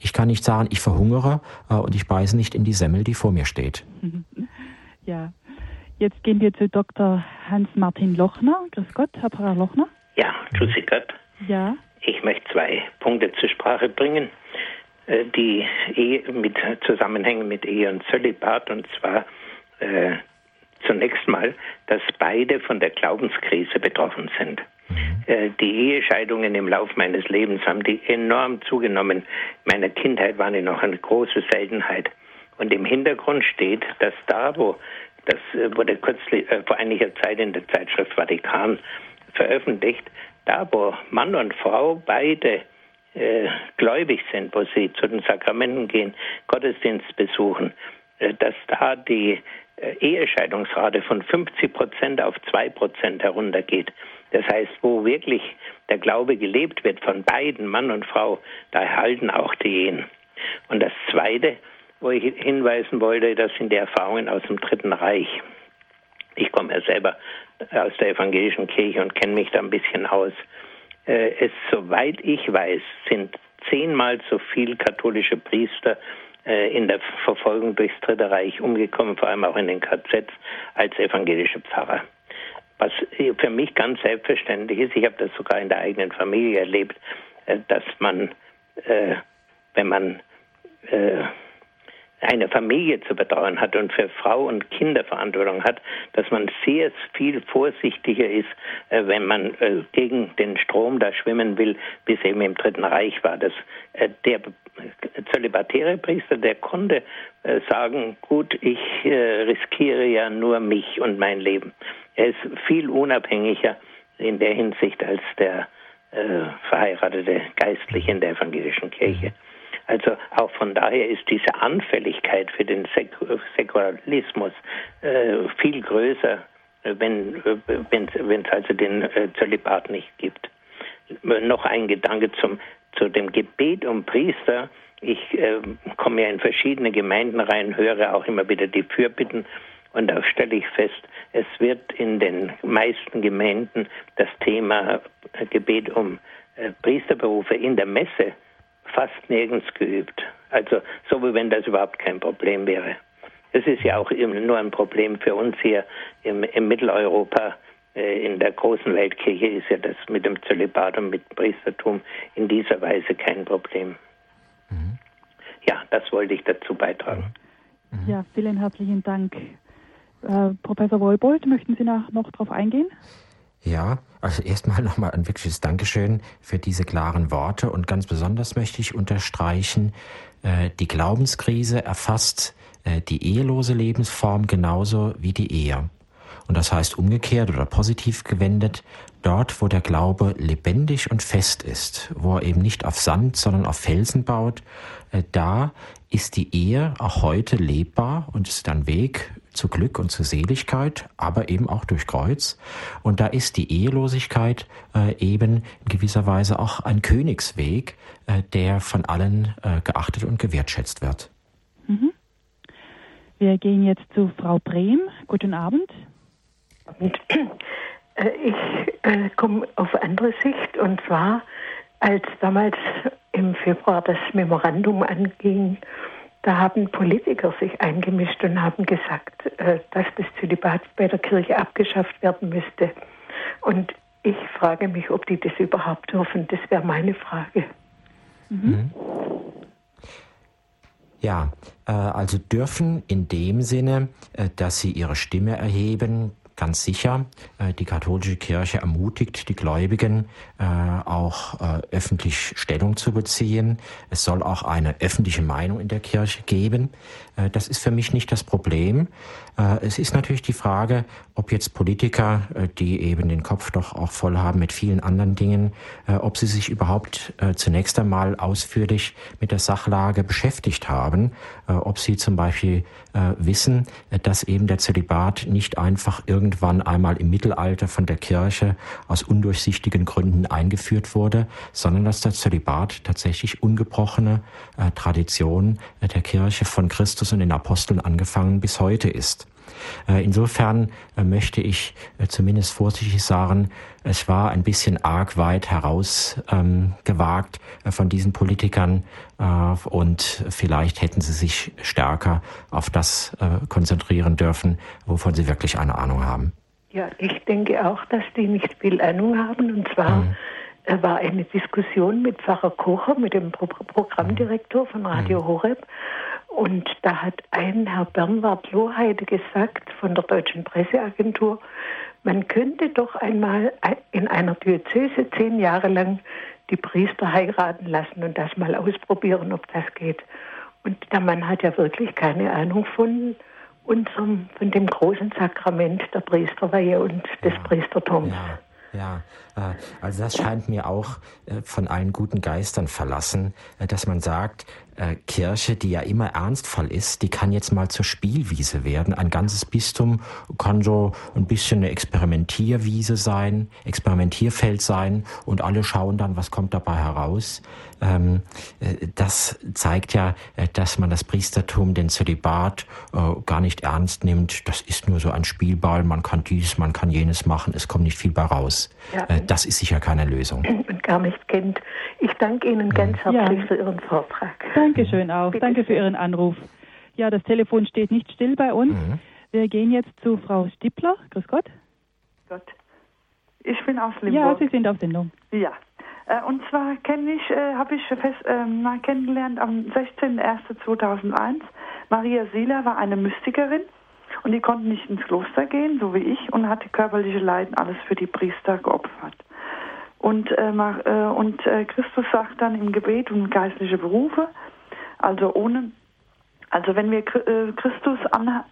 Ich kann nicht sagen, ich verhungere und ich beiße nicht in die Semmel, die vor mir steht. Ja, jetzt gehen wir zu Dr. Hans-Martin Lochner. Grüß Gott, Herr Pfarrer Lochner. Ja, grüß Gott. Ja. Ich möchte zwei Punkte zur Sprache bringen, die zusammenhängen mit Ehe und Zölibat, und zwar zunächst mal, dass beide von der Glaubenskrise betroffen sind. Die Ehescheidungen im Lauf meines Lebens haben die enorm zugenommen. In meiner Kindheit waren die noch eine große Seltenheit. Und im Hintergrund steht, dass da, wo das wurde kürzlich vor einiger Zeit in der Zeitschrift Vatikan veröffentlicht, da wo Mann und Frau beide gläubig sind, wo sie zu den Sakramenten gehen, Gottesdienst besuchen, dass da die Ehescheidungsrate von 50% auf 2% heruntergeht. Das heißt, wo wirklich der Glaube gelebt wird von beiden, Mann und Frau, da erhalten auch die Ehen. Und das Zweite, wo ich hinweisen wollte, das sind die Erfahrungen aus dem Dritten Reich. Ich komme ja selber aus der evangelischen Kirche und kenne mich da ein bisschen aus. Es, soweit ich weiß, sind 10-mal so viel katholische Priester in der Verfolgung durchs Dritte Reich umgekommen, vor allem auch in den KZs, als evangelische Pfarrer. Was für mich ganz selbstverständlich ist, ich habe das sogar in der eigenen Familie erlebt, dass man, wenn man eine Familie zu betreuen hat und für Frau und Kinder Verantwortung hat, dass man sehr viel vorsichtiger ist, wenn man gegen den Strom da schwimmen will, wie es eben im Dritten Reich war. Der zölibatäre Priester, der konnte sagen, gut, ich riskiere ja nur mich und mein Leben. Er ist viel unabhängiger in der Hinsicht als der verheiratete Geistliche in der evangelischen Kirche. Also auch von daher ist diese Anfälligkeit für den Säkularismus viel größer, wenn es also den Zölibat nicht gibt. Noch ein Gedanke zu dem Gebet um Priester. Ich komme ja in verschiedene Gemeinden rein, höre auch immer wieder die Fürbitten und da stelle ich fest, es wird in den meisten Gemeinden das Thema Gebet um Priesterberufe in der Messe fast nirgends geübt. Also so wie wenn das überhaupt kein Problem wäre. Es ist ja auch nur ein Problem für uns hier im Mitteleuropa. In der großen Weltkirche ist ja das mit dem Zölibat und mit Priestertum in dieser Weise kein Problem. Mhm. Ja, das wollte ich dazu beitragen. Mhm. Ja, vielen herzlichen Dank. Professor Wollbold, möchten Sie noch darauf eingehen? Ja, also erstmal nochmal ein wirkliches Dankeschön für diese klaren Worte und ganz besonders möchte ich unterstreichen, die Glaubenskrise erfasst die ehelose Lebensform genauso wie die Ehe. Und das heißt umgekehrt oder positiv gewendet, dort, wo der Glaube lebendig und fest ist, wo er eben nicht auf Sand, sondern auf Felsen baut, da ist die Ehe auch heute lebbar und ist ein Weg zu Glück und zu Seligkeit, aber eben auch durch Kreuz. Und da ist die Ehelosigkeit eben in gewisser Weise auch ein Königsweg, der von allen geachtet und gewertschätzt wird. Mhm. Wir gehen jetzt zu Frau Brehm. Guten Abend. Ich komme auf andere Sicht, und zwar, als damals im Februar das Memorandum anging, da haben Politiker sich eingemischt und haben gesagt, dass das Zölibat bei der Kirche abgeschafft werden müsste. Und ich frage mich, ob die das überhaupt dürfen. Das wäre meine Frage. Mhm. Ja, also dürfen in dem Sinne, dass sie ihre Stimme erheben, ganz sicher. Die katholische Kirche ermutigt die Gläubigen, auch öffentlich Stellung zu beziehen. Es soll auch eine öffentliche Meinung in der Kirche geben. Das ist für mich nicht das Problem. Es ist natürlich die Frage, ob jetzt Politiker, die eben den Kopf doch auch voll haben mit vielen anderen Dingen, ob sie sich überhaupt zunächst einmal ausführlich mit der Sachlage beschäftigt haben, ob sie zum Beispiel wissen, dass eben der Zölibat nicht einfach irgendwann einmal im Mittelalter von der Kirche aus undurchsichtigen Gründen eingeführt wurde, sondern dass der Zölibat tatsächlich ungebrochene Tradition der Kirche von Christus und den Aposteln angefangen bis heute ist. Insofern möchte ich zumindest vorsichtig sagen, es war ein bisschen arg weit herausgewagt von diesen Politikern und vielleicht hätten sie sich stärker auf das konzentrieren dürfen, wovon sie wirklich eine Ahnung haben. Ja, ich denke auch, dass die nicht viel Ahnung haben, und zwar war eine Diskussion mit Pfarrer Kocher, mit dem Programmdirektor von Radio Horeb, Und da hat ein Herr Bernhard Loheide gesagt von der Deutschen Presseagentur, man könnte doch einmal in einer Diözese 10 Jahre lang die Priester heiraten lassen und das mal ausprobieren, ob das geht. Und der Mann hat ja wirklich keine Ahnung von dem großen Sakrament der Priesterweihe und des Priestertums. Ja, also das scheint mir auch von allen guten Geistern verlassen, dass man sagt, Kirche, die ja immer Ernstfall ist, die kann jetzt mal zur Spielwiese werden. Ein ganzes Bistum kann so ein bisschen eine Experimentierwiese sein, Experimentierfeld sein und alle schauen dann, was kommt dabei heraus. Das zeigt ja, dass man das Priestertum, den Zölibat gar nicht ernst nimmt. Das ist nur so ein Spielball, man kann dies, man kann jenes machen, es kommt nicht viel bei raus. Ja. Das ist sicher keine Lösung. Und gar nicht kennt. Ich danke Ihnen ganz herzlich für Ihren Vortrag. Dankeschön auch. Bitte. Danke für Ihren Anruf. Ja, das Telefon steht nicht still bei uns. Wir gehen jetzt zu Frau Stippler. Grüß Gott. Gott. Ich bin aus Limburg. Ja, Sie sind auf Sendung. Ja. Und zwar habe ich kennengelernt am 16.01.2001. Maria Sieler war eine Mystikerin und die konnte nicht ins Kloster gehen, so wie ich, und hatte körperliche Leiden alles für die Priester geopfert. Und Christus sagt dann im Gebet um geistliche Berufe, also wenn wir Christus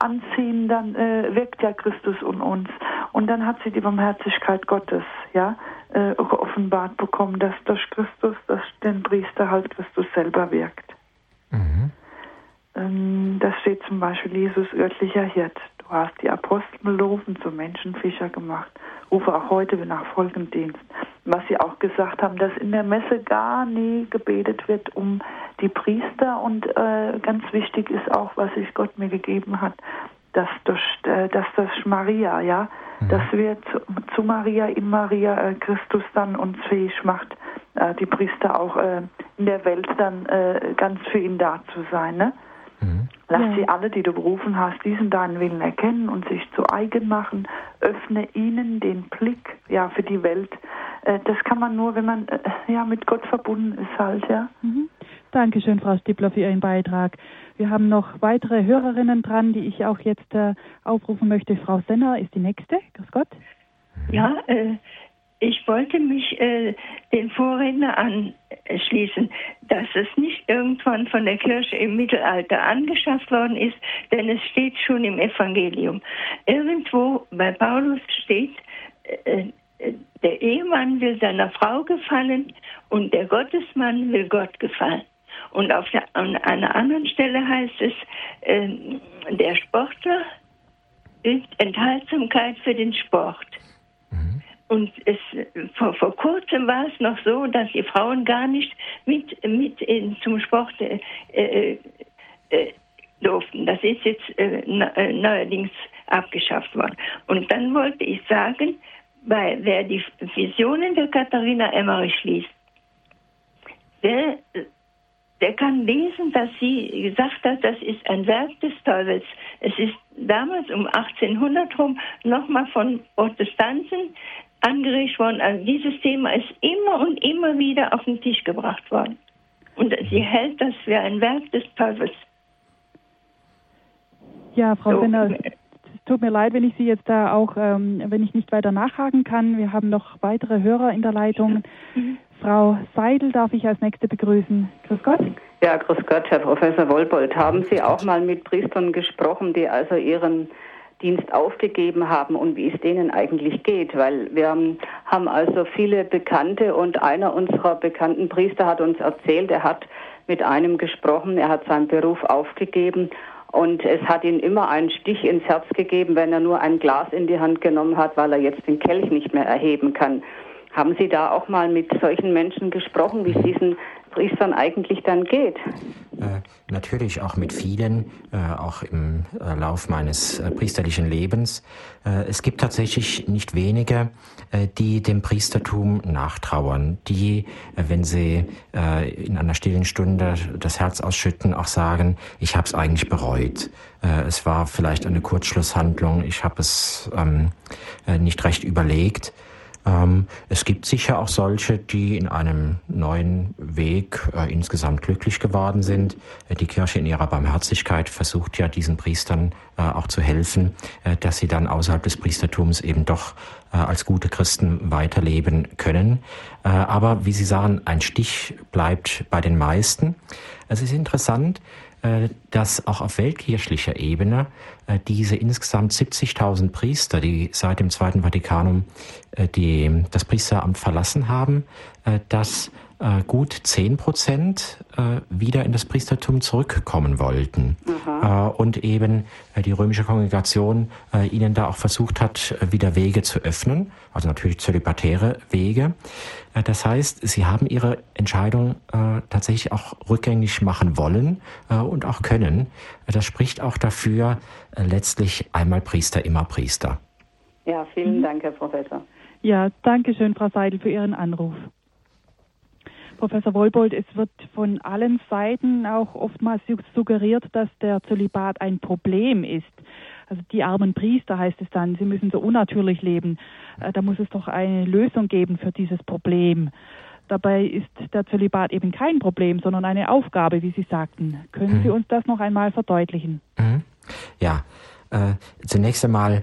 anziehen, dann wirkt ja Christus in uns. Und dann hat sie die Barmherzigkeit Gottes, offenbart bekommen, dass durch Christus, dass den Priester halt Christus selber wirkt. Das steht zum Beispiel, Jesus, örtlicher Hirt, du hast die Apostel berufen, zu Menschenfischer gemacht. Rufe auch heute nach Folgendienst. Was Sie auch gesagt haben, dass in der Messe gar nie gebetet wird um die Priester. Und ganz wichtig ist auch, was sich Gott mir gegeben hat, dass durch Maria, dass wir zu Maria, in Maria Christus dann uns fähig macht, die Priester auch in der Welt dann ganz für ihn da zu sein, ne? Lass sie alle, die du berufen hast, diesen deinen Willen erkennen und sich zu eigen machen. Öffne ihnen den Blick, für die Welt. Das kann man nur, wenn man mit Gott verbunden ist . Dankeschön, Frau Stippler, für Ihren Beitrag. Wir haben noch weitere Hörerinnen dran, die ich auch jetzt aufrufen möchte. Frau Senner ist die nächste. Grüß Gott. Ja, ich wollte mich den Vorredner anschließen, dass es nicht irgendwann von der Kirche im Mittelalter angeschafft worden ist, denn es steht schon im Evangelium. Irgendwo bei Paulus steht, der Ehemann will seiner Frau gefallen und der Gottesmann will Gott gefallen. Und an einer anderen Stelle heißt es, der Sportler ist Enthaltsamkeit für den Sport. Und vor kurzem war es noch so, dass die Frauen gar nicht zum Sport durften. Das ist jetzt neuerdings abgeschafft worden. Und dann wollte ich sagen, wer die Visionen der Katharina Emmerich liest, der kann lesen, dass sie gesagt hat, das ist ein Werk des Teufels. Es ist damals um 1800 rum nochmal von Protestanten angeregt worden. Also dieses Thema ist immer und immer wieder auf den Tisch gebracht worden. Und sie hält das für ein Werk des Teufels. Ja, Frau Senner, es tut mir leid, wenn ich Sie jetzt da auch, wenn ich nicht weiter nachhaken kann. Wir haben noch weitere Hörer in der Leitung. Frau Seidel darf ich als Nächste begrüßen. Grüß Gott. Ja, grüß Gott, Herr Professor Wollbold. Haben Sie auch mal mit Priestern gesprochen, die also ihren Dienst aufgegeben haben und wie es denen eigentlich geht? Weil wir haben also viele Bekannte und einer unserer bekannten Priester hat uns erzählt, er hat mit einem gesprochen, er hat seinen Beruf aufgegeben und es hat ihm immer einen Stich ins Herz gegeben, wenn er nur ein Glas in die Hand genommen hat, weil er jetzt den Kelch nicht mehr erheben kann. Haben Sie da auch mal mit solchen Menschen gesprochen, wie es diesen Priestern eigentlich dann geht? Natürlich auch mit vielen, auch im Lauf meines priesterlichen Lebens. Es gibt tatsächlich nicht wenige, die dem Priestertum nachtrauern, die, wenn sie in einer stillen Stunde das Herz ausschütten, auch sagen, ich habe es eigentlich bereut. Es war vielleicht eine Kurzschlusshandlung, ich habe es nicht recht überlegt. Es gibt sicher auch solche, die in einem neuen Weg insgesamt glücklich geworden sind. Die Kirche in ihrer Barmherzigkeit versucht ja diesen Priestern auch zu helfen, dass sie dann außerhalb des Priestertums eben doch als gute Christen weiterleben können. Aber wie Sie sagen, ein Stich bleibt bei den meisten. Es ist interessant, dass auch auf weltkirchlicher Ebene diese insgesamt 70.000 Priester, die seit dem Zweiten Vatikanum das Priesteramt verlassen haben, dass gut 10% wieder in das Priestertum zurückkommen wollten. Mhm. Und eben die römische Kongregation ihnen da auch versucht hat, wieder Wege zu öffnen, also natürlich zölibatäre Wege. Das heißt, sie haben ihre Entscheidung tatsächlich auch rückgängig machen wollen und auch können. Das spricht auch dafür, letztlich einmal Priester, immer Priester. Ja, vielen Dank, Herr Professor. Ja, danke schön, Frau Seidel, für Ihren Anruf. Professor Wollbold, es wird von allen Seiten auch oftmals suggeriert, dass der Zölibat ein Problem ist. Also die armen Priester heißt es dann, sie müssen so unnatürlich leben. Da muss es doch eine Lösung geben für dieses Problem. Dabei ist der Zölibat eben kein Problem, sondern eine Aufgabe, wie Sie sagten. Können Sie uns das noch einmal verdeutlichen? Ja, zunächst einmal,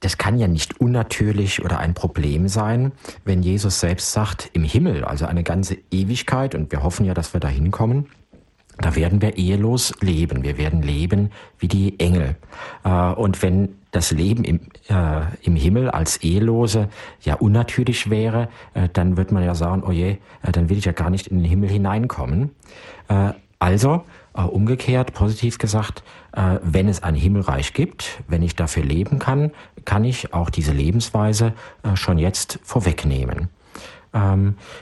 das kann ja nicht unnatürlich oder ein Problem sein, wenn Jesus selbst sagt, im Himmel, also eine ganze Ewigkeit, und wir hoffen ja, dass wir da hinkommen, da werden wir ehelos leben. Wir werden leben wie die Engel. Und wenn das Leben im Himmel als Ehelose ja unnatürlich wäre, dann wird man ja sagen, oh je, dann will ich ja gar nicht in den Himmel hineinkommen. Also, umgekehrt, positiv gesagt, wenn es ein Himmelreich gibt, wenn ich dafür leben kann, kann ich auch diese Lebensweise schon jetzt vorwegnehmen.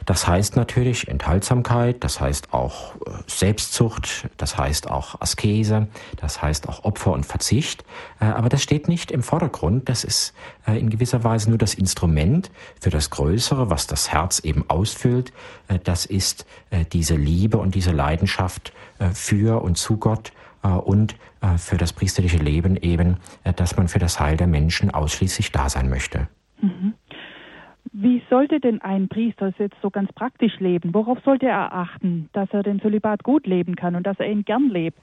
Das heißt natürlich Enthaltsamkeit, das heißt auch Selbstzucht, das heißt auch Askese, das heißt auch Opfer und Verzicht. Aber das steht nicht im Vordergrund, das ist in gewisser Weise nur das Instrument für das Größere, was das Herz eben ausfüllt. Das ist diese Liebe und diese Leidenschaft für und zu Gott und für das priesterliche Leben eben, dass man für das Heil der Menschen ausschließlich da sein möchte. Mhm. Wie sollte denn ein Priester jetzt so ganz praktisch leben? Worauf sollte er achten, dass er den Zölibat gut leben kann und dass er ihn gern lebt?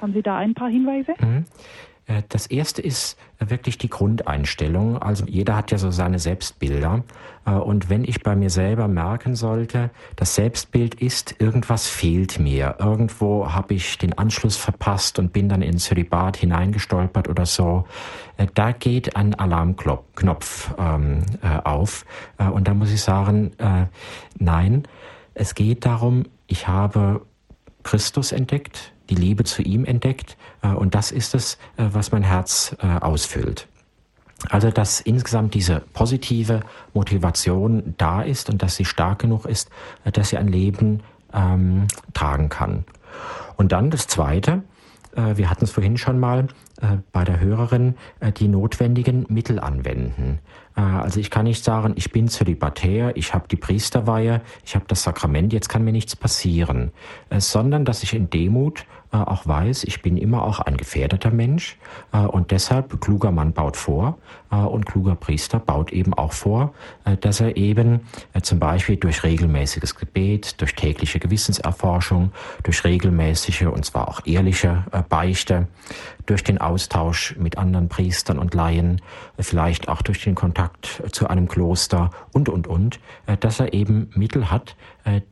Haben Sie da ein paar Hinweise? Das erste ist wirklich die Grundeinstellung. Also jeder hat ja so seine Selbstbilder. Und wenn ich bei mir selber merken sollte, das Selbstbild ist, irgendwas fehlt mir, irgendwo habe ich den Anschluss verpasst und bin dann in Zölibat hineingestolpert oder so, da geht ein Alarmknopf auf. Und da muss ich sagen, nein, es geht darum, ich habe Christus entdeckt, die Liebe zu ihm entdeckt, und das ist es, was mein Herz ausfüllt. Also, dass insgesamt diese positive Motivation da ist und dass sie stark genug ist, dass sie ein Leben tragen kann. Und dann das Zweite, wir hatten es vorhin schon mal bei der Hörerin, die notwendigen Mittel anwenden. Also ich kann nicht sagen, ich bin Zölibatär, ich habe die Priesterweihe, ich habe das Sakrament, jetzt kann mir nichts passieren, sondern dass ich in Demut auch weiß, ich bin immer auch ein gefährdeter Mensch und deshalb kluger Mann baut vor und kluger Priester baut eben auch vor, dass er eben zum Beispiel durch regelmäßiges Gebet, durch tägliche Gewissenserforschung, durch regelmäßige und zwar auch ehrliche Beichte, durch den Austausch mit anderen Priestern und Laien, vielleicht auch durch den Kontakt zu einem Kloster und, dass er eben Mittel hat,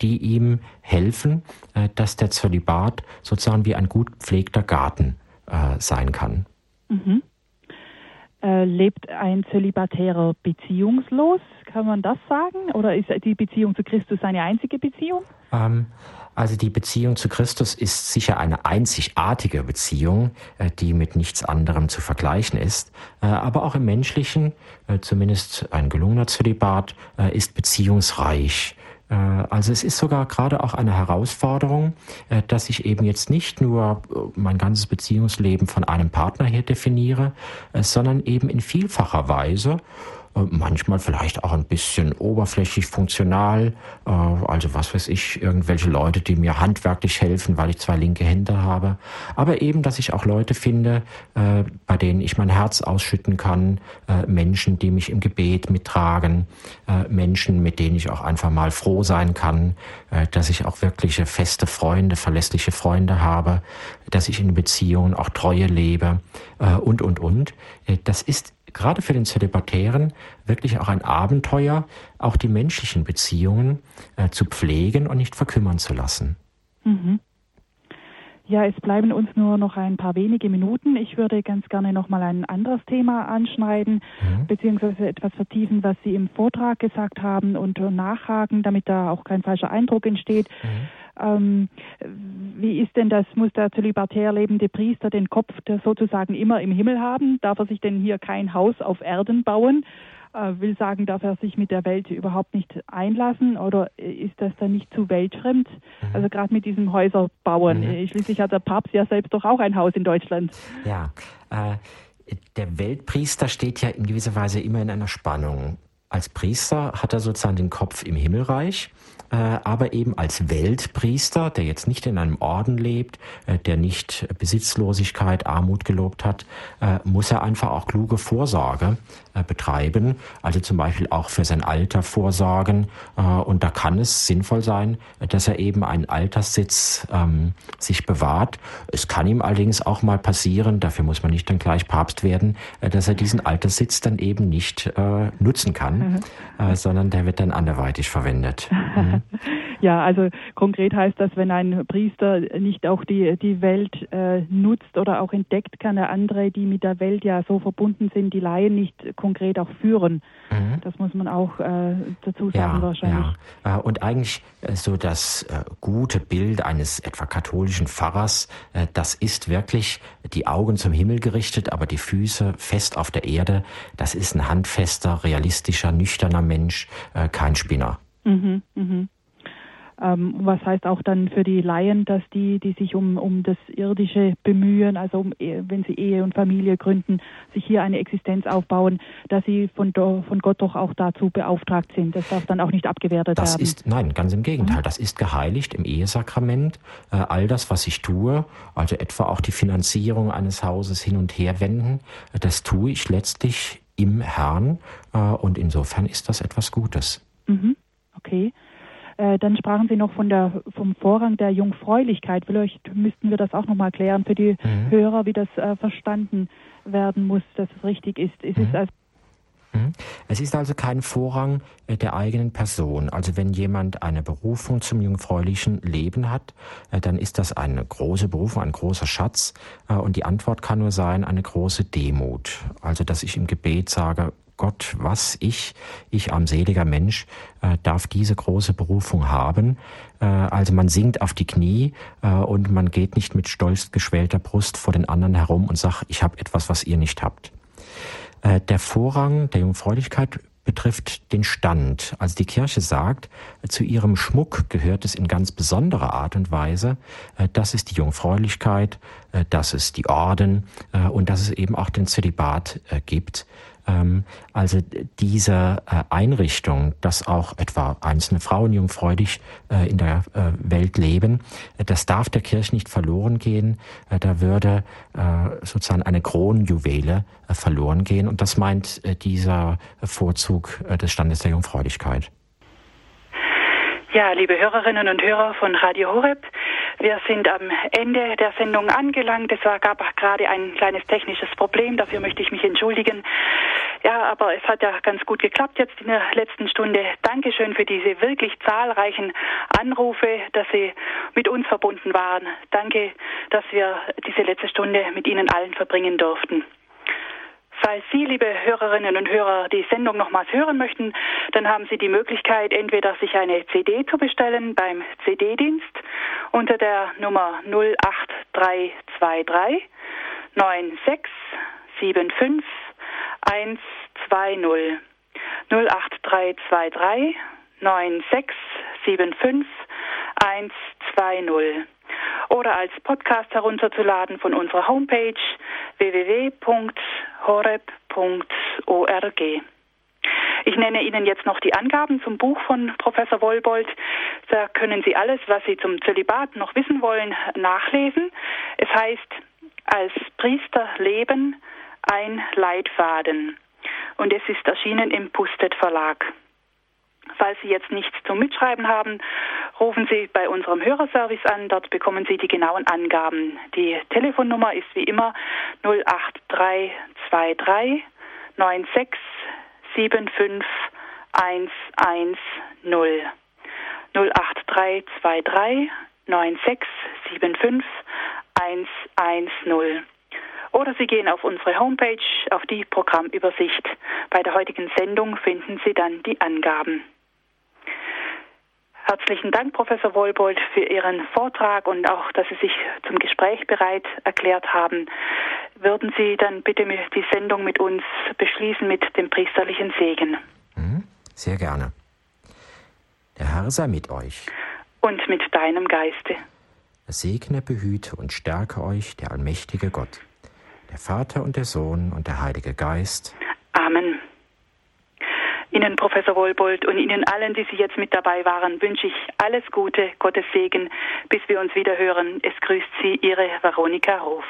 die ihm helfen, dass der Zölibat sozusagen wie ein gut gepflegter Garten sein kann. Mhm. Lebt ein Zölibatärer beziehungslos? Kann man das sagen? Oder ist die Beziehung zu Christus seine einzige Beziehung? Also die Beziehung zu Christus ist sicher eine einzigartige Beziehung, die mit nichts anderem zu vergleichen ist. Aber auch im Menschlichen, zumindest ein gelungener Zölibat, ist beziehungsreich. Also es ist sogar gerade auch eine Herausforderung, dass ich eben jetzt nicht nur mein ganzes Beziehungsleben von einem Partner her definiere, sondern eben in vielfacher Weise manchmal vielleicht auch ein bisschen oberflächlich funktional. Also was weiß ich, irgendwelche Leute, die mir handwerklich helfen, weil ich zwei linke Hände habe. Aber eben, dass ich auch Leute finde, bei denen ich mein Herz ausschütten kann. Menschen, die mich im Gebet mittragen. Menschen, mit denen ich auch einfach mal froh sein kann. Dass ich auch wirkliche feste Freunde, verlässliche Freunde habe. Dass ich in Beziehungen auch Treue lebe. Und. Das ist gerade für den Zölibatären wirklich auch ein Abenteuer, auch die menschlichen Beziehungen zu pflegen und nicht verkümmern zu lassen. Mhm. Ja, es bleiben uns nur noch ein paar wenige Minuten. Ich würde ganz gerne noch mal ein anderes Thema anschneiden, beziehungsweise etwas vertiefen, was Sie im Vortrag gesagt haben und nachhaken, damit da auch kein falscher Eindruck entsteht. Wie ist denn das? Muss der zölibatär lebende Priester den Kopf sozusagen immer im Himmel haben? Darf er sich denn hier kein Haus auf Erden bauen? Will sagen, darf er sich mit der Welt überhaupt nicht einlassen oder ist das dann nicht zu weltfremd? Also gerade mit diesem Häuserbauen. Schließlich hat der Papst ja selbst doch auch ein Haus in Deutschland. Ja, der Weltpriester steht ja in gewisser Weise immer in einer Spannung. Als Priester hat er sozusagen den Kopf im Himmelreich, aber eben als Weltpriester, der jetzt nicht in einem Orden lebt, der nicht Besitzlosigkeit, Armut gelobt hat, muss er einfach auch kluge Vorsorge betreiben. Also zum Beispiel auch für sein Alter vorsorgen. Und da kann es sinnvoll sein, dass er eben einen Alterssitz sich bewahrt. Es kann ihm allerdings auch mal passieren, dafür muss man nicht dann gleich Papst werden, dass er diesen Alterssitz dann eben nicht nutzen kann. Sondern der wird dann anderweitig verwendet. Ja, also konkret heißt das, wenn ein Priester nicht auch die Welt nutzt oder auch entdeckt, kann er andere, die mit der Welt ja so verbunden sind, die Laien nicht konkret auch führen. Das muss man auch dazu sagen wahrscheinlich. Ja. Und eigentlich so das gute Bild eines etwa katholischen Pfarrers, das ist wirklich die Augen zum Himmel gerichtet, aber die Füße fest auf der Erde. Das ist ein handfester, realistischer, nüchterner Mensch, kein Spinner. Was heißt auch dann für die Laien, dass die sich um das Irdische bemühen, also wenn sie Ehe und Familie gründen, sich hier eine Existenz aufbauen, dass sie von Gott doch auch dazu beauftragt sind. Das darf dann auch nicht abgewertet werden. Nein, ganz im Gegenteil. Das ist geheiligt im Ehesakrament. All das, was ich tue, also etwa auch die Finanzierung eines Hauses hin und her wenden, das tue ich letztlich im Herrn. Und insofern ist das etwas Gutes. Okay. Dann sprachen Sie noch vom Vorrang der Jungfräulichkeit. Vielleicht müssten wir das auch nochmal klären für die Hörer, wie das verstanden werden muss, dass es richtig ist. Es ist also kein Vorrang der eigenen Person. Also wenn jemand eine Berufung zum jungfräulichen Leben hat, dann ist das eine große Berufung, ein großer Schatz. Und die Antwort kann nur sein, eine große Demut. Also dass ich im Gebet sage, Gott, was ich armseliger Mensch, darf diese große Berufung haben. Also man sinkt auf die Knie und man geht nicht mit stolz geschwellter Brust vor den anderen herum und sagt, ich habe etwas, was ihr nicht habt. Der Vorrang der Jungfräulichkeit betrifft den Stand. Also die Kirche sagt, zu ihrem Schmuck gehört es in ganz besonderer Art und Weise. Das ist die Jungfräulichkeit, das ist die Orden und dass es eben auch den Zölibat gibt. Also diese Einrichtung, dass auch etwa einzelne Frauen jungfräulich in der Welt leben, das darf der Kirche nicht verloren gehen. Da würde sozusagen eine Kronjuwele verloren gehen. Und das meint dieser Vorzug des Standes der Jungfräulichkeit. Ja, liebe Hörerinnen und Hörer von Radio Horeb, wir sind am Ende der Sendung angelangt. Es gab gerade ein kleines technisches Problem, dafür möchte ich mich entschuldigen. Ja, aber es hat ja ganz gut geklappt jetzt in der letzten Stunde. Dankeschön für diese wirklich zahlreichen Anrufe, dass Sie mit uns verbunden waren. Danke, dass wir diese letzte Stunde mit Ihnen allen verbringen durften. Falls Sie, liebe Hörerinnen und Hörer, die Sendung nochmals hören möchten, dann haben Sie die Möglichkeit, entweder sich eine CD zu bestellen beim CD-Dienst unter der Nummer 08323 9675 120. 08323 9675 120. Oder als Podcast herunterzuladen von unserer Homepage www.horeb.org. Ich nenne Ihnen jetzt noch die Angaben zum Buch von Professor Wollbold. Da können Sie alles, was Sie zum Zölibat noch wissen wollen, nachlesen. Es heißt, Als Priester leben, ein Leitfaden. Und es ist erschienen im Pustet Verlag. Falls Sie jetzt nichts zum Mitschreiben haben, rufen Sie bei unserem Hörerservice an. Dort bekommen Sie die genauen Angaben. Die Telefonnummer ist wie immer 08323 96 75 110. 08323 96 75 110. Oder Sie gehen auf unsere Homepage, auf die Programmübersicht. Bei der heutigen Sendung finden Sie dann die Angaben. Herzlichen Dank, Professor Wollbold, für Ihren Vortrag und auch, dass Sie sich zum Gespräch bereit erklärt haben. Würden Sie dann bitte die Sendung mit uns beschließen mit dem priesterlichen Segen? Sehr gerne. Der Herr sei mit euch. Und mit deinem Geiste. Segne, behüte und stärke euch der allmächtige Gott, der Vater und der Sohn und der Heilige Geist. Amen. Ihnen, Professor Wollbold, und Ihnen allen, die Sie jetzt mit dabei waren, wünsche ich alles Gute, Gottes Segen, bis wir uns wieder hören. Es grüßt Sie, Ihre Veronika Ruf.